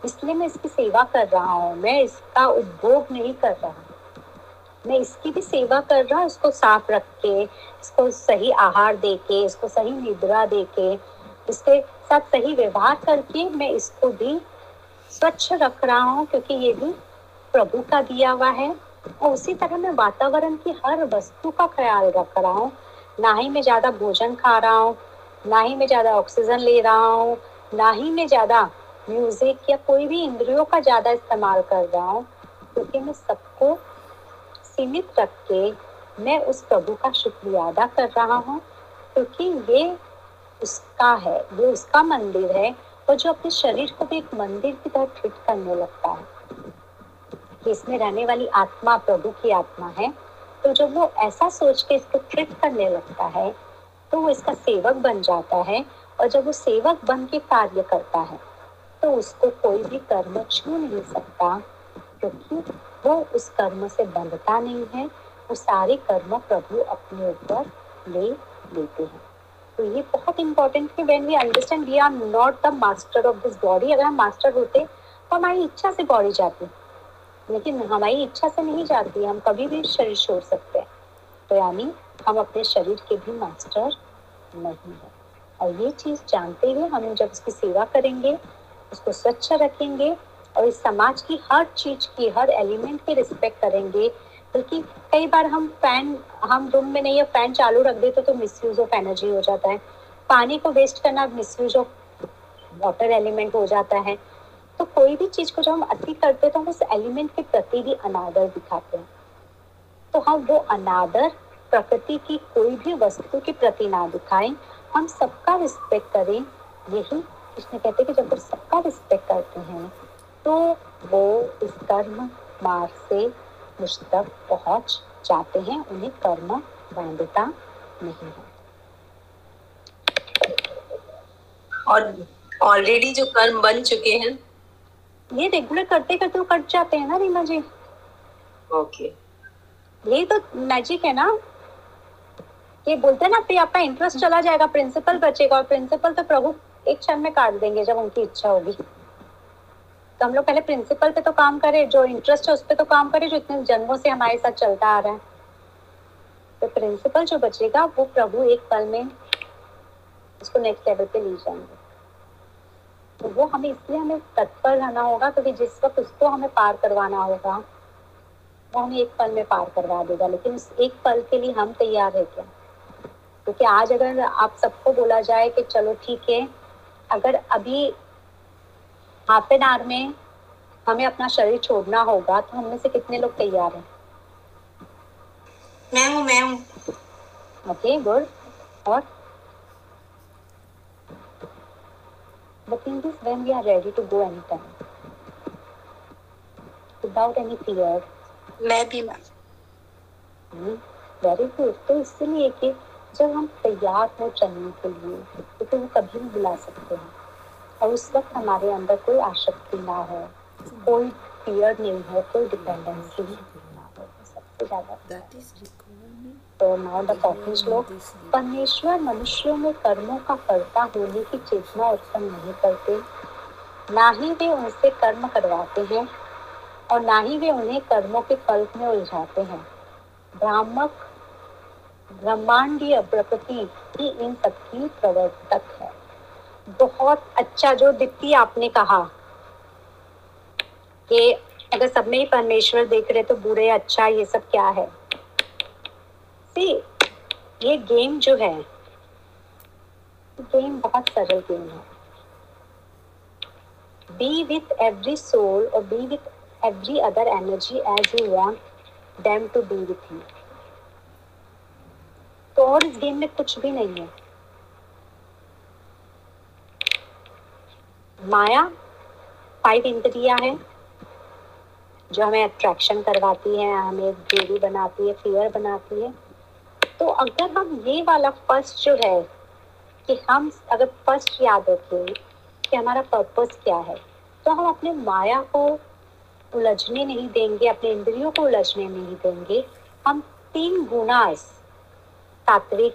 इसलिए मैं इसकी सेवा कर रहा हूँ, मैं इसका उपभोग नहीं कर रहा, मैं इसकी भी सेवा कर रहा हूँ। इसको साफ रख के, इसको सही आहार दे के, इसको सही निद्रा दे के, इसके साथ सही व्यवहार करके मैं इसको भी स्वच्छ रख रहा हूँ, क्योंकि ये भी प्रभु का दिया हुआ है। और उसी तरह मैं वातावरण की हर वस्तु का ख्याल रख रहा हूँ। ना ही मैं ज़्यादा भोजन खा रहा हूँ, ना ही मैं ज़्यादा ऑक्सीजन ले रहा हूँ, ना ही मैं ज़्यादा म्यूजिक या कोई भी इंद्रियों का ज़्यादा इस्तेमाल कर रहा हूँ, क्योंकि मैं सबको सीमित रख के मैं उस प्रभु का शुक्रिया अदा कर रहा हूँ, क्योंकि ये उसका है, ये उसका मंदिर है। और जो अपने शरीर को भी एक मंदिर की तरह ट्रीट करने लगता है कि इसमें रहने वाली आत्मा प्रभु की आत्मा है, तो जब वो ऐसा सोच के इसको ट्रीट करने लगता है तो वो इसका सेवक बन जाता है। और जब वो सेवक बन के कार्य करता है तो उसको कोई भी कर्म छू नहीं सकता, क्योंकि वो उस कर्म से बंधता नहीं है, वो सारे कर्म प्रभु अपने ऊपर ले लेते हैं। तो ये बहुत इंपॉर्टेंट है, when we understand we are not the master of this body. अगर हम मास्टर होते तो हमारी इच्छा से बॉडी जाती, लेकिन हमारी इच्छा से नहीं जाती, हम कभी भी शरीर छोड़ सकते हैं। तो यानी हम अपने शरीर के भी मास्टर नहीं है। और ये चीज़ जानते हुए हम जब उसकी सेवा करेंगे, उसको स्वच्छ रखेंगे और इस समाज की हर चीज की, हर एलिमेंट की रिस्पेक्ट करेंगे। बल्कि कई बार हम रूम में नहीं है फैन चालू रख देते तो मिसयूज ऑफ एनर्जी हो जाता है, पानी को वेस्ट करना मिसयूज ऑफ वाटर एलिमेंट हो जाता है। तो कोई भी चीज को जब हम अति करते हैं तो हम उस एलिमेंट के प्रति भी अनादर दिखाते हैं। तो हम वो अनादर प्रकृति की कोई भी वस्तु के प्रति ना दिखाएं, हम सबका रिस्पेक्ट करें। यही कृष्ण कहते हैं कि जब हम सबका रिस्पेक्ट करते हैं तो वो इस कर्म मार्ग से मुझ तक पहुँच जाते हैं, उन्हें कर्म बांधता नहीं है। और ऑलरेडी जो कर्म बन चुके हैं ये रेगुलर करते करते वो कट जाते हैं ना रीमा जी। ओके, ये तो मैजिक है ना। ये बोलते हैं ना फिर आपका इंटरेस्ट चला जाएगा, प्रिंसिपल बचेगा, और प्रिंसिपल तो प्रभु एक क्षण में काट देंगे जब उनकी इच्छा होगी। तो हम लोग पहले प्रिंसिपल पे तो काम करें, जो इंटरेस्ट है उस पे तो काम करें, जो इतने जन्मों से हमारे साथ चलता आ रहा है। तो प्रिंसिपल जो बचेगा वो प्रभु एक पल में उसको नेक्स्ट लेवल पे ले जाएंगे। तो वो हमें इसलिए हमें तत्पर रहना होगा, क्योंकि जिस वक्त उसको हमें पार करवाना होगा वो हमें एक पल में पार करवा देगा। लेकिन उस एक पल के लिए हम तैयार है क्या? क्योंकि आज अगर आप सबको बोला जाए कि चलो ठीक है, अगर अभी हाफ एन आवर में हमें अपना शरीर छोड़ना होगा, तो हमें से कितने लोग तैयार हैं? मैं हूं। Okay, good. और the thing is when we are ready to go any time without any fear. मैं भी मैम। Very good. तो इसलिए कि जब हम तैयार हो चलने के लिए तो वो कभी भी बुला सकते हैं, और उस वक्त हमारे अंदर कोई आसक्ति ना हो, कोई फियर नहीं हो, कोई डिपेंडेंसी ना हो, सबसे ज्यादा। तो नाउ द फोर्थ श्लोक, परमेश्वर मनुष्यों में कर्मों का कर्ता होने की चेतना उत्पन्न नहीं करते, ना ही वे उनसे कर्म करवाते हैं और ना ही वे उन्हें कर्मों के फल में उलझाते हैं। ब्रह्मांडीय प्रकृति ही इन सबकी प्रवर्तक है। बहुत अच्छा जो दीप्ति आपने कहा कि अगर सब में ही परमेश्वर देख रहे तो बुरे अच्छा ये सब क्या है। See, ये गेम जो है, गेम बहुत सरल गेम है। be with every soul or be with every other energy as you want them to be with you. तो और इस गेम में कुछ भी नहीं है. माया 5 इंद्रियां हैं जो हमें अट्रैक्शन करवाती है, हमें देवी बनाती है, फियर बनाती है. तो अगर हम ये वाला फर्स्ट जो है कि हम अगर फर्स्ट याद रखें कि हमारा पर्पस क्या है, तो हम अपने माया को उलझने नहीं देंगे, अपने इंद्रियों को उलझने नहीं देंगे. हम 3 गुनास सात्विक,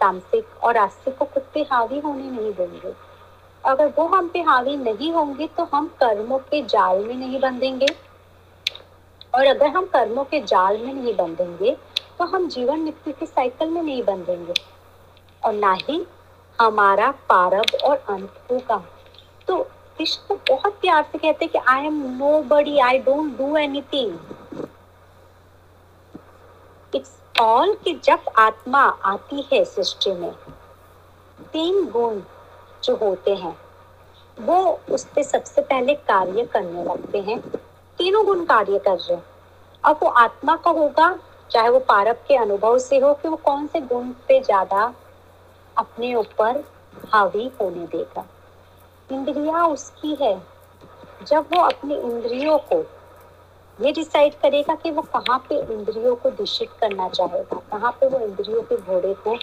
तामसिक और आस्तिक को खुद पे हावी होने नहीं देंगे. अगर वो हम पे हावी नहीं होंगे तो हम कर्मों के जाल में नहीं बंधेंगे, और अगर हम कर्मों के जाल में नहीं बंधेंगे तो हम जीवन मृत्यु के साइकिल में नहीं बंधेंगे, और ना ही हमारा प्रारब्ध और अंत होगा. तो कृष्ण बहुत प्यार से कहते हैं कि I am nobody, I don't do anything. It's all कि जब आत्मा आती है सृष्टि में, 3 गुण जो होते हैं वो उस पे सबसे पहले कार्य करने लगते हैं. 3 गुण कार्य कर रहे हैं, और वो आत्मा का होगा चाहे वो प्रारब्ध के अनुभव से हो कि वो कौन से गुण पे ज्यादा अपने ऊपर हावी होने देगा. इंद्रिया उसकी है, जब वो अपने इंद्रियों को ये डिसाइड करेगा कि वो कहाँ पे इंद्रियों को दूषित करना चाहेगा, कहाँ पे वो इंद्रियों के घोड़े को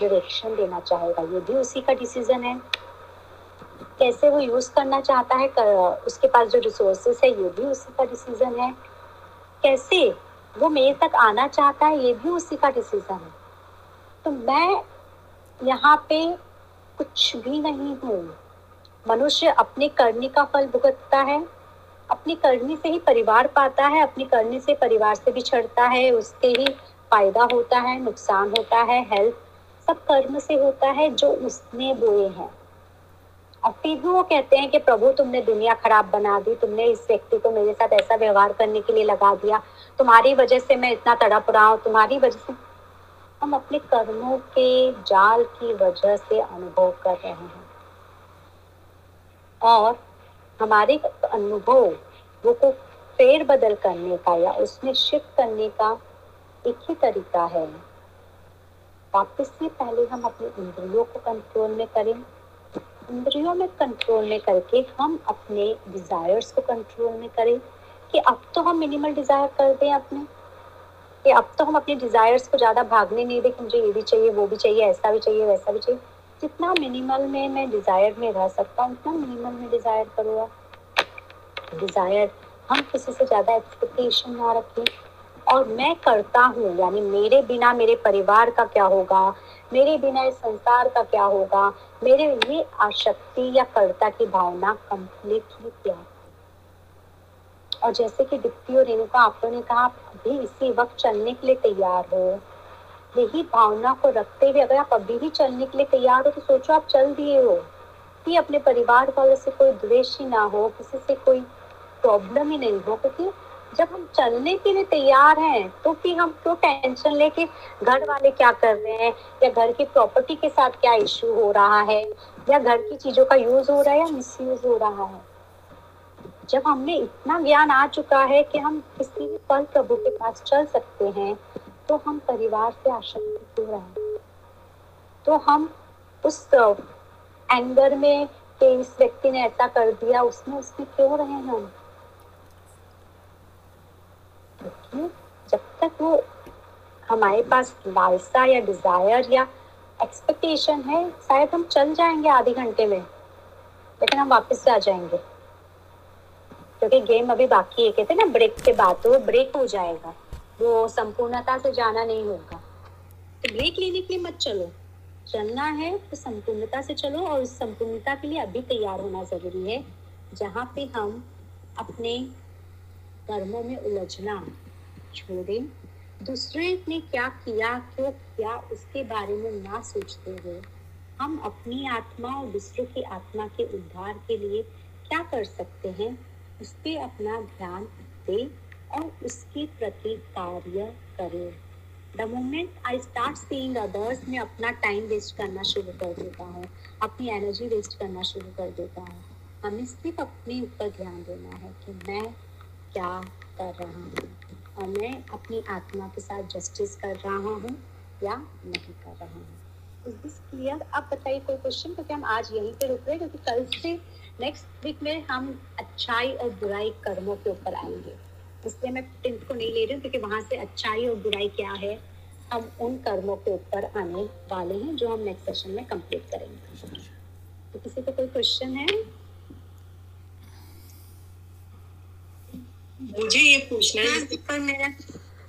डायरेक्शन देना चाहेगा, ये भी उसी का डिसीजन है. कैसे वो यूज करना चाहता है, उसके पास जो रिसोर्सेस है ये भी उसी का डिसीजन है. कैसे वो मेरे तक आना चाहता है ये भी उसी का डिसीजन है. तो मैं यहाँ पे कुछ भी नहीं हूँ. मनुष्य अपने करने का फल भुगतता है, अपने करने से ही परिवार पाता है, अपने करने से परिवार से भी छड़ता है, उसके ही फायदा होता है, नुकसान होता है, हेल्थ सब कर्म से होता है जो उसने बोए हैं. और फिर भी वो कहते हैं कि प्रभु तुमने दुनिया खराब बना दी, तुमने इस व्यक्ति को मेरे साथ ऐसा व्यवहार करने के लिए लगा दिया, तुम्हारी वजह से मैं इतना तड़प रहा हूँ, तुम्हारी वजह से. हम अपने कर्मों के जाल की वजह से अनुभव कर रहे हैं, और हमारे अनुभव वो को फेर बदल करने का या उसमें शिफ्ट करने का एक ही तरीका है. वापस से पहले हम अपने इंद्रियों को कंट्रोल में करें, इंद्रियों में कंट्रोल में करके हम अपने डिजायर्स को कंट्रोल में करें कि अब तो हम मिनिमल डिजायर कर दें अपने, कि अब तो हम अपने डिजायर्स को ज़्यादा भागने नहीं दें कि मुझे ये भी चाहिए, वो भी चाहिए, ऐसा भी चाहिए, वैसा भी चाहिए. जितना मिनिमल में मैं डिजायर में रह सकता हूँ उतना मिनिमल में डिजायर करूँगा. डिजायर हम किसी से ज़्यादा एक्सपेक्टेशन ना रखें, और मैं करता हूँ यानी मेरे बिना मेरे परिवार का क्या होगा, मेरे बिना इस संसार का क्या होगा, मेरे ये आशक्ति या कर्ता की भावना कम्प्लीटली त्याग. और जैसे कि डिप्टी और रेणुका आपने ने कहा, आप अभी इसी वक्त चलने के लिए तैयार हो, यही भावना को रखते हुए अगर आप अभी भी चलने के लिए तैयार हो तो सोचो आप चल दिए हो. कि अपने परिवार वालों से कोई द्वेष ही ना हो, किसी से कोई प्रॉब्लम ही नहीं हो, क्योंकि जब हम चलने के लिए तैयार हैं तो फिर हम क्यों टेंशन लेके घर वाले क्या कर रहे हैं, या घर की प्रॉपर्टी के साथ क्या इश्यू हो रहा है, या घर की चीज़ों का यूज हो रहा है या मिसयूज हो रहा है. जब हमने इतना ज्ञान आ चुका है कि हम किसी भी पल प्रभु के पास चल सकते हैं, तो हम परिवार से आशंकित हो रहे हैं, तो हम उस एंगर में कि इस व्यक्ति ने ऐसा कर दिया उसमें क्यों रहे हैं हम. क्योंकि जब तक वो हमारे पास लालसा या डिजायर या एक्सपेक्टेशन है, शायद हम चल जाएंगे आधे घंटे में, लेकिन हम वापस से आ जाएंगे क्योंकि गेम अभी बाकी है. कहते हैं ना ब्रेक के बाद तो ब्रेक हो जाएगा, वो संपूर्णता से जाना नहीं होगा. तो ब्रेक लेने के लिए मत चलो, चलना है तो संपूर्णता से चलो, और उस संपूर्णता के लिए अभी तैयार होना जरूरी है, जहाँ पे हम अपने कर्मों में उलझना छोड़ें, दूसरे ने क्या किया क्यों किया उसके बारे में ना सोचते हुए हम अपनी आत्मा और दूसरों की आत्मा के उद्धार के लिए क्या कर सकते हैं उस पर अपना ध्यान दे और उसके प्रति कार्य करें. The moment I start seeing others, मैं अपना टाइम वेस्ट करना शुरू कर देता हूँ, अपनी एनर्जी वेस्ट करना शुरू कर देता हूँ. हमें सिर्फ अपने ऊपर ध्यान देना है कि मैं क्या कर रहा हूँ और मैं अपनी आत्मा के साथ जस्टिस कर रहा हूँ या नहीं कर रहा हूँ। Is this clear? आप बताइए कोई क्वेश्चन, क्योंकि हम आज यहीं पे रुक रहे हैं, क्योंकि कल से नेक्स्ट वीक में हम अच्छाई और बुराई कर्मों के ऊपर आएंगे, इसलिए मैं टेंथ को नहीं ले रही हूँ क्योंकि वहाँ से अच्छाई और बुराई क्या है हम उन कर्मों के ऊपर आने वाले हैं जो हम नेक्स्ट सेशन में कंप्लीट करेंगे। तो किसी को कोई क्वेश्चन है? मुझे ये पूछना है, मेरा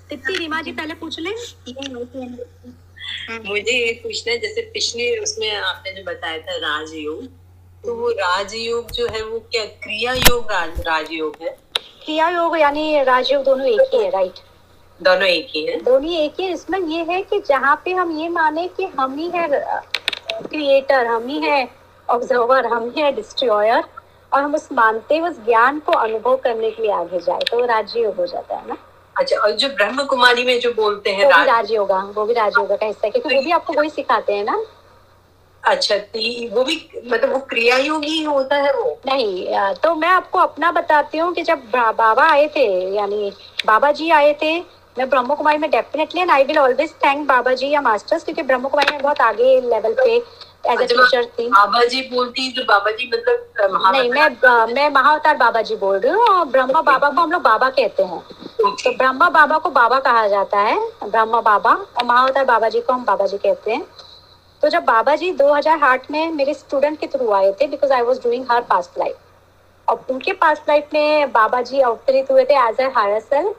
तिप्ति रीमा जी पहले पूछ लें। मुझे ये पूछना है, जैसे पिछले उसमें आपने जो बताया था राजयोग, तो वो राजयोग जो है वो क्या क्रिया योग राजयोग है? क्रिया योग यानी राजयोग दोनों एक ही है, राइट? दोनों एक ही है, दोनों एक ही है। इसमें ये है कि जहाँ पे हम ये माने कि हम ही है क्रिएटर, हम ही है ऑब्जर्वर, हम ही है डिस्ट्रॉयर, और हम उस मानते उस ज्ञान को अनुभव करने के लिए आगे जाए तो राजयोग हो जाता है ना। अच्छा, और जो ब्रह्म कुमारी में जो बोलते हैं राजयोग, वो भी राजयोग का हिस्सा है क्योंकि वो भी आपको वही सिखाते हैं ना। अच्छा, वो भी मतलब वो क्रिया योग ही होता है वो? नहीं, तो मैं आपको अपना बताती हूँ कि जब बाबा आए थे, यानी बाबा जी आए थे, मैं ब्रह्म कुमारी में definitely and I will always thank Baba ji या मास्टर्स, क्योंकि ब्रह्म कुमारी में बहुत आगे लेवल पे एज ए टीचर थी। बाबा जी बोलती तो बाबा जी मतलब नहीं, मैं महावतार बाबा जी बोल रही हूँ, और ब्रह्मा बाबा को हम लोग बाबा कहते हैं, तो ब्रह्मा बाबा को बाबा कहा जाता है, ब्रह्मा बाबा, और महावतार बाबा जी को हम बाबा जी कहते हैं। तो जब बाबा जी 2008 में मेरे स्टूडेंट के थ्रू आए थे, because I was doing her past life, और उनके पास्ट लाइफ में बाबा जी अवतरित हुए थे एज ए हायर सेल्फ,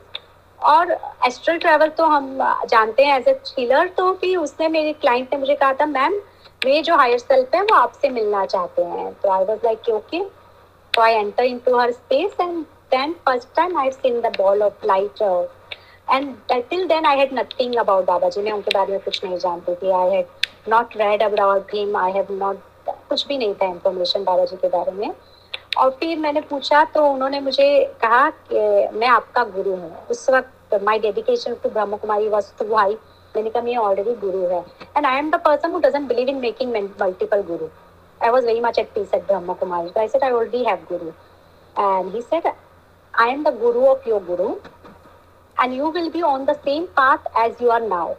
और एस्ट्रल ट्रैवल तो हम जानते हैं एज ए हीलर। तो फिर उसने मेरे क्लाइंट ने मुझे कहा था, मैम मेरे जो हायर सेल्फ है वो आपसे मिलना चाहते हैं। तो आई वाज लाइक ओके, तो I enter into her space and then first time I have seen the ball of light, and till then I had nothing about Baba ji, मैं उनके बारे में कुछ नहीं जानती थी, I had not read about him, I have not, कुछ भी नहीं था इंफॉर्मेशन बाबा जी के बारे में। और फिर मैंने पूछा तो उन्होंने मुझे कहा कि मैं आपका गुरु हूँ। उस वक्त my dedication to Brahma Kumari was to high, मैंने कहा मैं ऑलरेडी गुरु है, and I am the person who doesn't believe in making multiple guru. I was very much at peace at Brahma Kumari, so I said I already have guru, and he said I am the guru of your guru and you will be on the same path as you are now,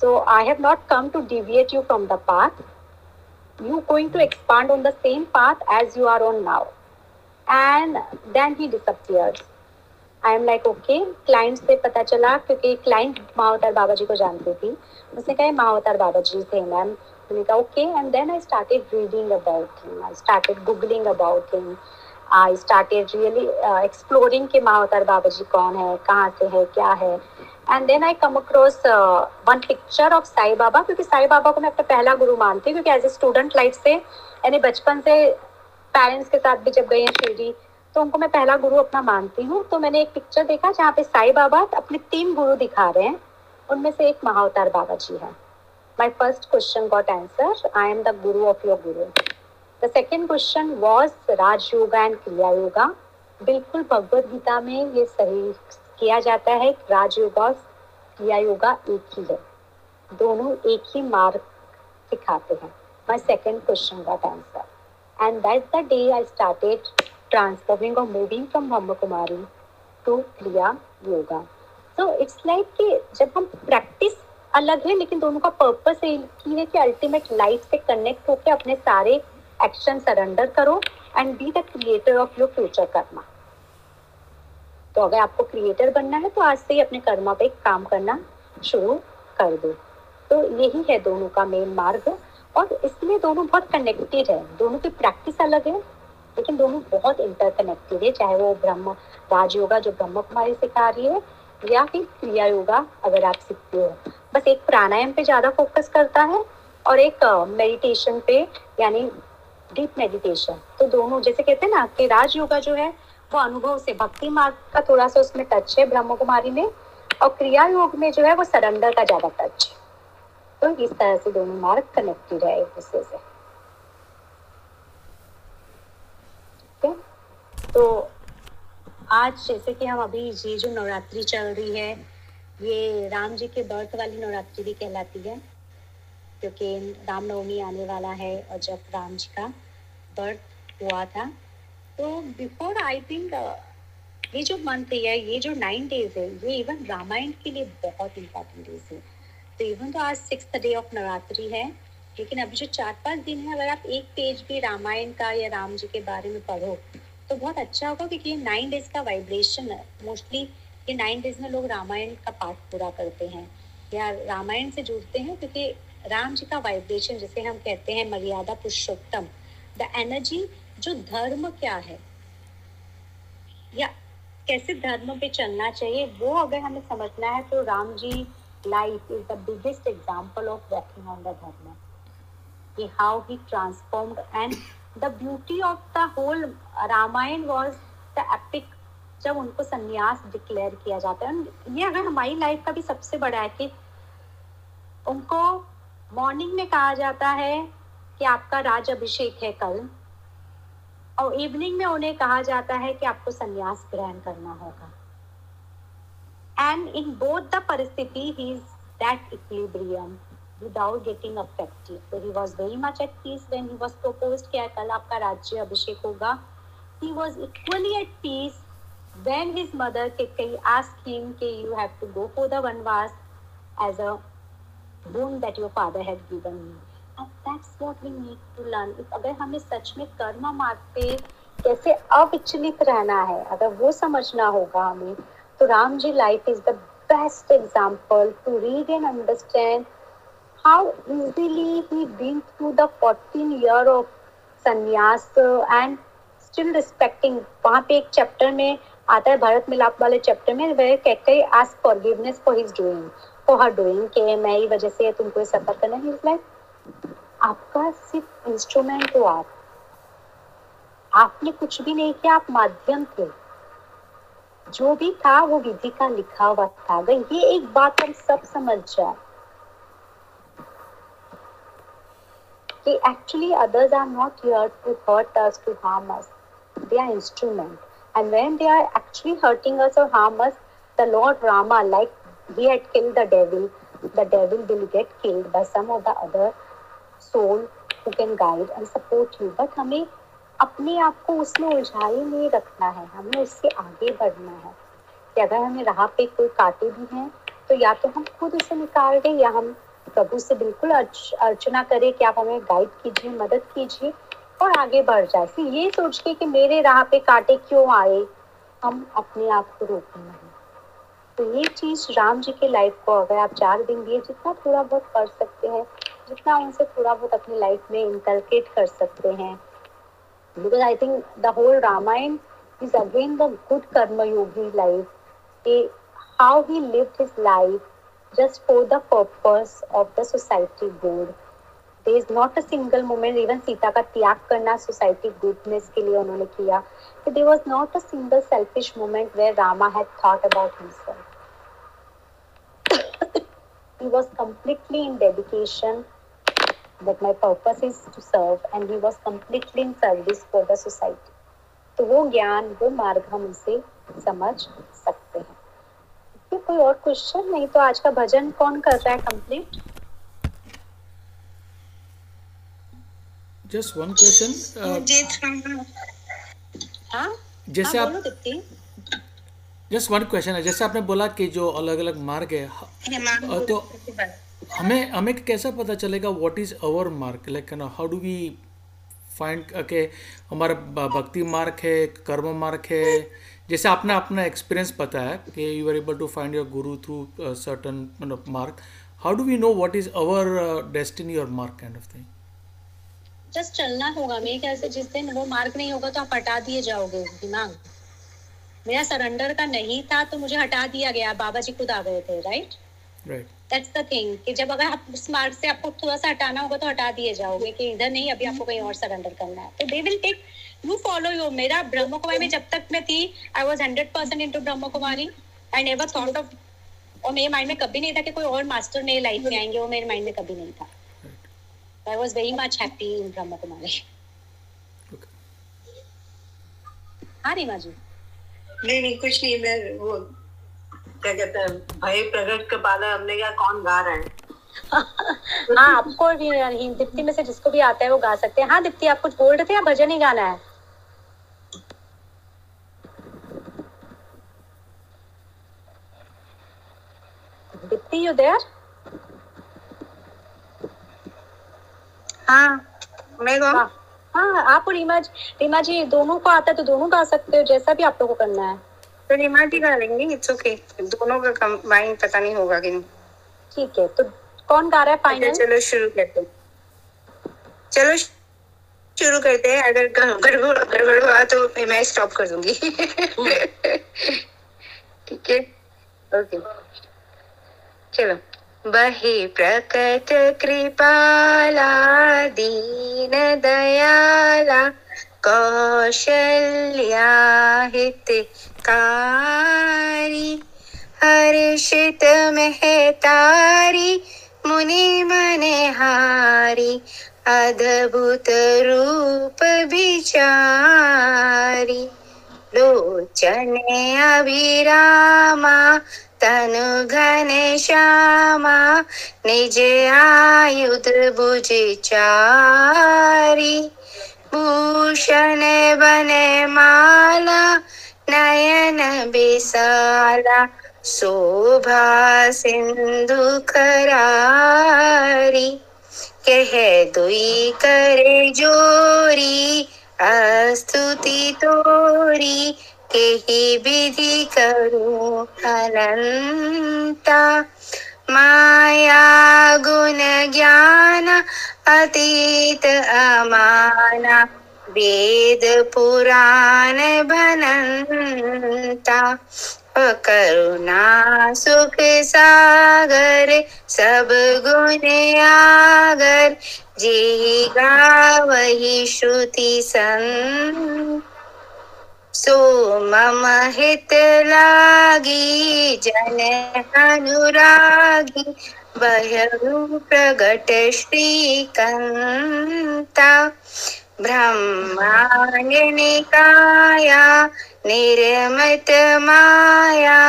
so I have not come to deviate you from the path, you going to expand on the same path as you are on now. And then he disappeared. I am like okay, client se pata chala kyunki client Mahavatar Baba ji को जानती थी, उसने कहा महावतार बाबा जी थे ma'am, मैंने कहा okay, and then I started reading about him, I started googling about him, I started really exploring कि महावतार बाबा जी कौन है, कहाँ से है, क्या है, and then I come across one picture of Sai Baba, क्योंकि Sai Baba को मैं अपना पहला गुरु मानती हूँ, क्योंकि as a student life से यानी बचपन से parents के साथ भी जब गई हैं शिरडी तो उनको मैं पहला गुरु अपना मानती हूँ। तो मैंने एक picture देखा जहाँ पे Sai Baba अपने 3 गुरु दिखा रहे हैं, उनमें से एक महावतार बाबा जी है। My first question got answer, I am the guru of your guru. The second question was Raj Yoga and Kriya Yoga. बिल्कुल भगवद गीता में ये सही किया जाता है, राज योगा और क्रिया योगा एक ही है, दोनों एक ही मार्ग सिखाते हैं। My second question got answer, and that's the day I started transforming or moving from Brahma Kumari to Kriya Yoga. So it's like कि जब हम प्रैक्टिस अलग है लेकिन दोनों का पर्पस एक ही है कि अल्टीमेट लाइफ से कनेक्ट होकर अपने सारे एक्शन सरेंडर करो and be the creator of your future karma. तो अगर आपको क्रिएटर बनना है तो आज से ही अपने कर्मा पे काम करना शुरू कर दो। तो यही है दोनों का मेन मार्ग, और इसलिए दोनों बहुत कनेक्टेड है, दोनों की प्रैक्टिस अलग है लेकिन दोनों बहुत इंटरकनेक्टेड है, चाहे वो ब्रह्म राज योगा जो ब्रह्म कुमारी सिखा रही है या फिर क्रिया योगा अगर आप सीखते हो। बस एक प्राणायाम पे ज्यादा फोकस करता है और एक मेडिटेशन पे यानी डीप मेडिटेशन। तो दोनों जैसे कहते हैं ना कि राज योगा जो है वो अनुभव से, भक्ति मार्ग का थोड़ा सा उसमें टच है ब्रह्म कुमारी में, और क्रिया योग में जो है वो सरेंडर का ज्यादा टच है। तो इस तरह से दोनों मार्ग कनेक्टेड है एक दूसरे से। ठीक है, तो आज जैसे कि हम अभी ये जो नवरात्रि चल रही है ये राम जी के बर्थ वाली नवरात्रि भी कहलाती है, क्योंकि रामनवमी आने वाला है और जब राम जी का बर्थ हुआ था। तो बिफोर आई थिंक ये जो मंथ है, ये जो 9 days है, ये इवन रामायण के लिए बहुत इम्पोर्टेंट डेज है। तो इवन तो आज 6th day ऑफ नवरात्रि है, लेकिन अभी जो 4-5 दिन है, अगर आप एक पेज भी रामायण का या राम जी के बारे में पढ़ो तो बहुत अच्छा होगा, क्योंकि ये 9 days का वाइब्रेशन है। मोस्टली ये 9 days में लोग रामायण का पाठ पूरा करते हैं या रामायण से जुड़ते हैं, क्योंकि राम जी का वाइब्रेशन, जिसे हम कहते हैं मर्यादा पुरुषोत्तम, द एनर्जी जो धर्म क्या है या कैसे धर्म पे चलना चाहिए, वो अगर हमें समझना है तो Ram ji life is the biggest example of walking on the dharma, कि how he transformed. And the beauty of the whole Ramayan was the epic, जब उनको सन्यास डिक्लेयर किया जाता है। ये अगर हमारी लाइफ का भी सबसे बड़ा है कि उनको मॉर्निंग में कहा जाता है कि आपका राज अभिषेक है कल, और इवनिंग में उन्हें कहा जाता है कि आपको सन्यास ग्रहण करना होगा। एंड इन बोथ द परिस्थिति he is that equilibrium without getting affected. So he was very much at peace when he was proposed कि कल आपका राज्य अभिषेक होगा। He was equally at peace when his mother asked him कि you have to go for the vanvas as a boon that your father had given you, and that's what we need to learn। अगर हमें सच में कर्म मार्ग पे कैसे अविचलित रहना है, अगर वो समझना होगा हमें, तो Ram ji life is the best example to read and understand how easily he been through the 14 year of संन्यास एंड स्टिल रिस्पेक्टिंग। वहाँ पे एक चैप्टर में आता है, भारत मिलाप वाले चैप्टर में, वह कहते हैं ask forgiveness for his doing, for her doing, के मेरी वजह से तुमको सफर करना है। लाइक आपका सिर्फ इंस्ट्रूमेंट हो, आपने कुछ भी नहीं किया, आप माध्यम थे, जो भी था वो विधि का लिखा हुआ था। अगर ये एक बात हम सब समझ जाए कि actually others are not here to hurt us, to harm us, they are instrument, and when they are actually hurting us or harm us, the Lord Rama, like he had killed the devil will get killed by some of the other soul who can guide and support you, but हमें अपने आप को उसमें उलझाई नहीं रखना है, हमें उससे आगे बढ़ना है। कि अगर हमें राह पे कोई काटे भी हैं तो या तो हम खुद उसे निकाल दें या हम प्रभु से बिल्कुल अर्चना करें कि आप हमें गाइड कीजिए, मदद कीजिए और आगे बढ़ जाए। फिर ये सोच के कि मेरे राह पे कांटे क्यों आए, हम अपने आप को रोकना है। तो ये चीज राम जी के लाइफ को अगर आप 4 दिन दिए, जितना थोड़ा बहुत कर सकते हैं, जितना उनसे थोड़ा बहुत अपनी लाइफ में इंकलकेट कर सकते हैं, because I think the whole Ramayan is again the good karmayogi life, how he lived his life just for the purpose of the society good। There is not a single moment, even Sita का त्याग करना society goodness के लिए उन्होंने किया। There was not a single selfish moment where Rama had thought about himself। He was completely in dedication that my purpose is to serve, and he was completely in service for the society। तो वो ज्ञान, वो मार्ग हम उसे समझ सकते हैं। कोई और क्वेश्चन नहीं तो आज का भजन कौन कर रहा है कंप्लीट? Just one question. हाँ, जैसे आप जस्ट वन क्वेश्चन है, जैसे आपने बोला कि जो अलग अलग मार्ग है, तो हमें हमें कैसा पता चलेगा what is our marg, like how do we find के हमारा भक्ति मार्ग है, कर्म मार्ग है? जैसे आपने अपना एक्सपीरियंस पता है कि you are able to find your guru through certain mark, how do we know what is our destiny और mark kind of thing? Just चलना होगा मेरे ख्याल से। जिस दिन वो मार्क नहीं होगा तो आप हटा दिए जाओगे। दिमाग मेरा सरेंडर का नहीं था तो मुझे हटा दिया गया, बाबा जी खुद आ गए थे। Right right, that's the thing कि जब अगर आप उस मार्ग से आपको थोड़ा सा हटाना होगा तो हटा दिए जाओगे कि इधर नहीं, अभी आपको कहीं और सरेंडर करना है। तो they will take You follow your। मेरा ब्रह्म कुमारी में जब तक मैं थी, I was 100% into Brahma Kumari. I never thought of, और मेरे माइंड में कभी नहीं था कि कोई और मास्टर मेरे लाइफ में आएंगे, वो मेरे माइंड में कभी नहीं था। I was very much happy in Brahma Kumari. हाँ रीमा जी। नहीं कुछ नहीं, मैं वो क्या कहते हैं भाई प्रगट के बाद हमने क्या कौन गा रहा है। हाँ आपको भी, दीप्ति में से जिसको भी आता है वो गा सकते हैं। हाँ दीप्ति, आप कुछ बोल रहे थे या भजन ही गाना है? Dipti, you there? हाँ, आप और रीमा जी दोनों को आता है तो दोनों गा सकते हो, जैसा भी आप लोगों को करना है। तो रीमा जी गा लेंगे, इट्स ओके। दोनों का कंबाइन पता नहीं होगा कि नहीं। ठीक है, तो कौन गा रहा है फाइनल? चलो शुरू करते हैं। चलो शुरू करते हैं। अगर गड़बड़ हुआ तो मैं स्टॉप कर दूंगी। ठीक है, ओके, चलो। बहि प्रकट कृपाला दीन दयाला कौशल्या हितकारी हर्षित महतारी मुनि मनहारी अद्भुत रूप विचारी लोचन अभिरामा तनु घन श्यामा निज आयुध भुज चारी भूषण बन माला नयन बिसाला शोभा सिंधु करारी कह दुई करे जोरी स्तुति तोरी केहि विधि करू अनंता माया गुण ज्ञान अतीत अमाना वेद पुराण भनंता करुणा सुख सागर सब गुण आगर जी गावहि श्रुति संत सो मम हित लागी जन अनुरागी बह्रु प्रगट श्रीकंता ब्रह्मानिकाया निर्मित माया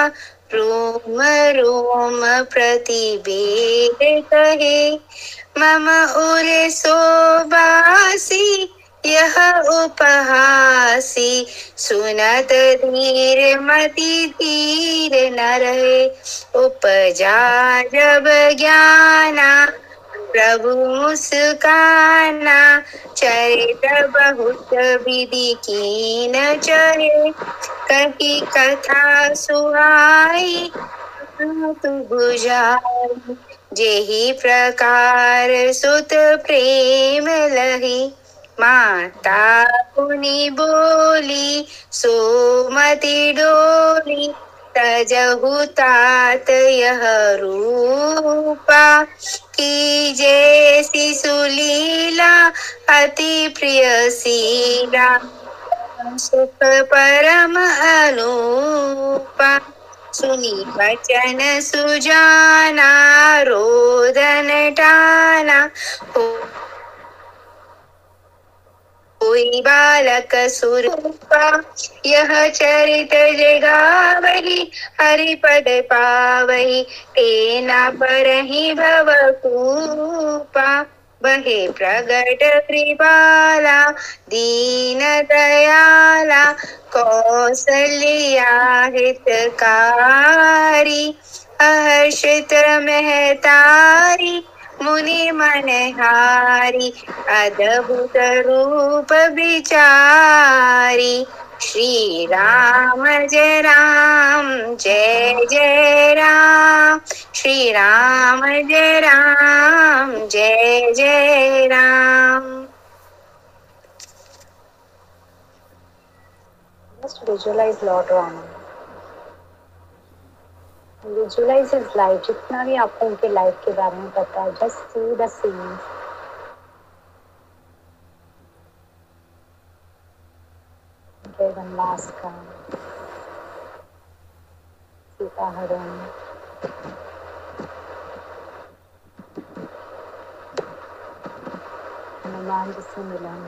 रोम रोम प्रतिवेद कहे मम उर सोबासी यह उपहासी सुनत धीर मति धीर न रहे उपजा जब ज्ञाना प्रभु मुस्काना चरित बहुत विधि कीन चरे कही कथा सुहाई तु बुझाई जेहि प्रकार सुत प्रेम लही माता पुनि बोली सोमति डोली तजहु तात यह रूपा की जैसी सुलीला अति प्रिय सीला सुख परम अनूपा सुनी वचन सुजाना रोदन टाना कोई बालक स्वरूपा यह चरित जगावहि हरि पद पावहि तेना परहि भव कूपा बहे प्रगट कृपाला दीन दयाला कौसल्या हितकारी हर्षित महतारी मुनि मनहारी अद्भुत रूप विचारी जय राम जय जय राम जय जय Ram. Just visualize Lord Rama. Visualize his life. जितना भी आपको उनके लाइफ के बारे में पता है, just see the scenes. Okay, one last time. Sita हरण. हनुमान जी से मिलन.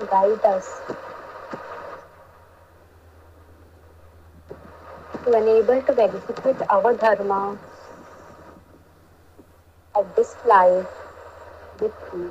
to guide us, to enable to execute our dharma of this life with ease.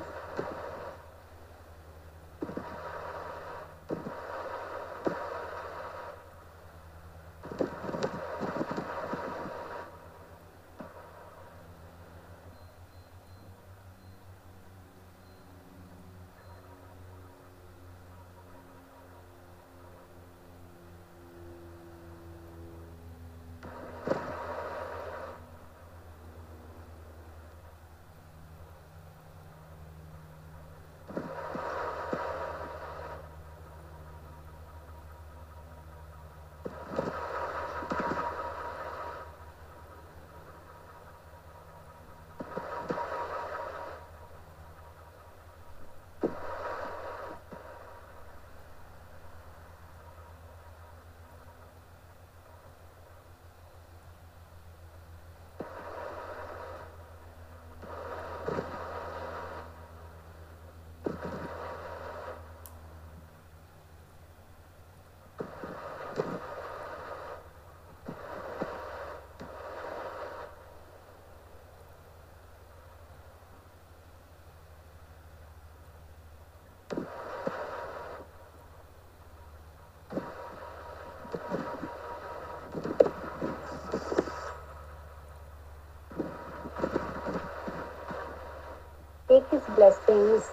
Take his blessings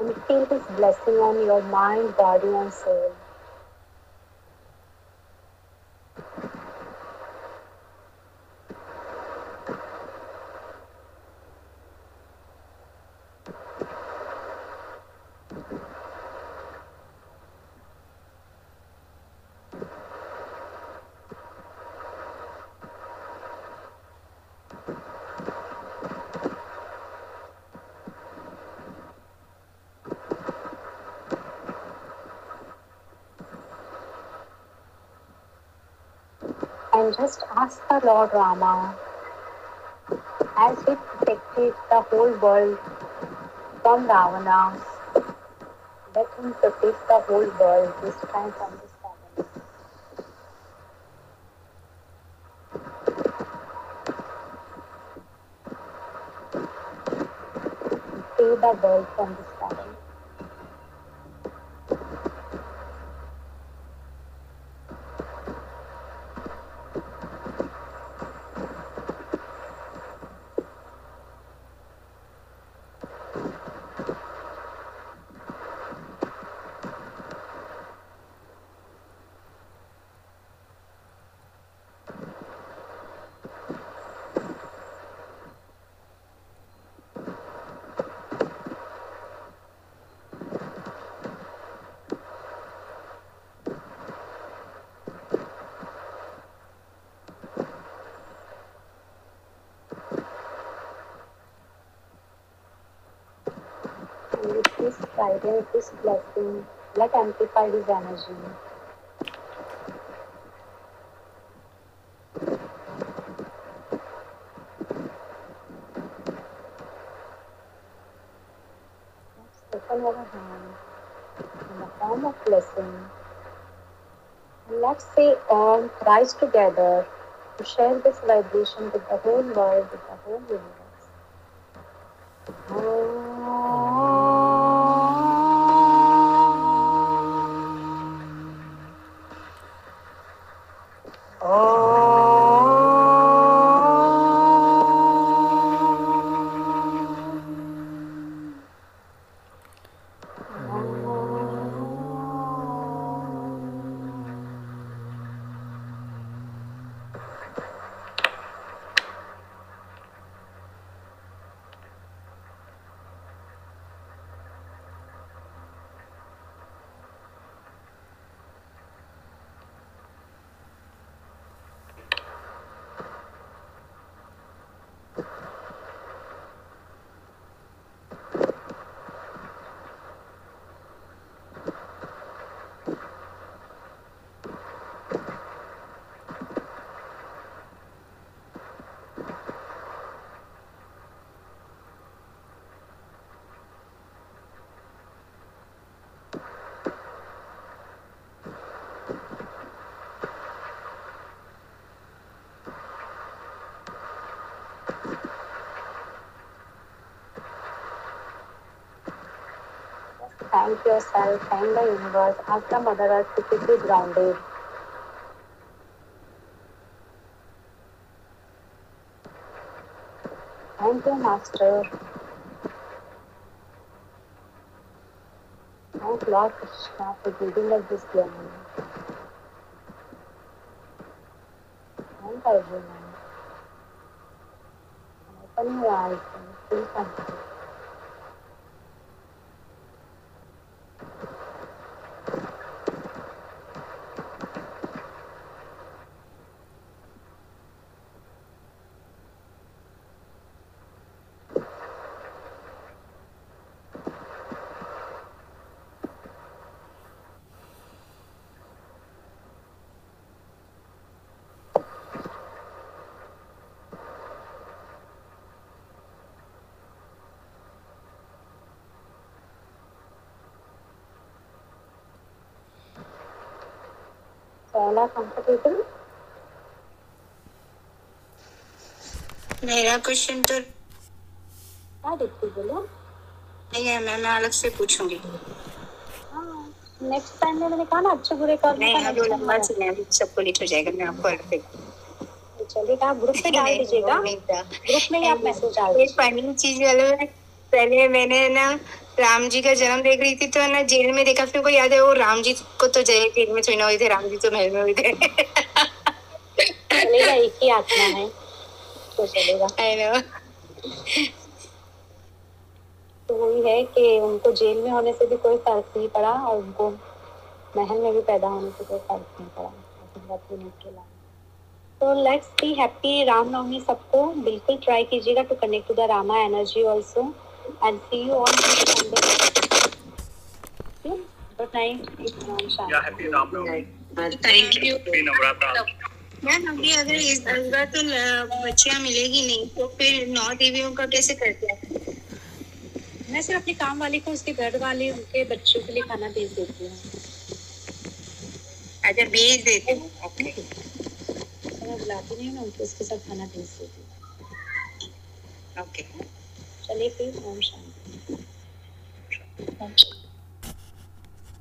and feel his blessing on your mind, body and soul. And just ask the Lord Rama, as he protected the whole world from Ravana, let him protect the whole world this time from this family. Save the world from this family. Guidance, his blessing, let amplify his energy. Open our hand in the form of blessing. Let's say all rise together to share this vibration with the whole world, with the whole universe. thank yourself, thank the universe, ask the Mother Earth to keep you grounded. Thank you, Master. Thank Lord Krishna for giving us this journey. Thank Arjuna. Open your eyes and feel something. पहला comfortable मेरा question तो क्या देखती बोलो नहीं है, मैं अलग से पूछूंगी। नेक्स्ट टाइम में मैंने कहा ना अच्छे बुरे का नहीं, अब लंबा सिनेरियो सब डिलीट हो जाएगा। मैं आपको ऐड कर चलिए, आप ग्रुप में डाल दीजिएगा, ग्रुप में आप मैसेज डाल। एक फाइनल चीज वाला, पहले मैंने ना राम जी का जन्म देख रही थी तो ना जेल में देखा, फिर को याद है वो राम जी को तो जेल में थोड़ी ना हुई थे, राम जी तो महल में हुए थे। चलेगा, एक ही आत्मा है तो चलेगा। आई नो, तो वही है कि उनको जेल में होने से भी कोई फर्क नहीं पड़ा और उनको महल में भी पैदा होने से कोई फर्क नहीं पड़ा। तो लेट्स बी हैप्पी। रामनवमी सबको बिल्कुल ट्राई कीजिएगा to connect to the Rama energy also. And see you all next Sunday. Good night. Yeah, happy Navratri. Thank you. Happy Navratri. यार अभी अगर इस दंगा तो बच्चियाँ मिलेगी नहीं तो फिर 9 देवियों का कैसे करते हैं? मैं सिर्फ अपने काम वाले को उसके घर वाले उनके बच्चों के लिए खाना भेज देती हूँ। अच्छा, भेज देती हूँ। ओके, मैं बुलाती नहीं, मैं उनको उसके साथ खाना भेज देती हूँ। ओके, चलिए फिर, ओम शांति।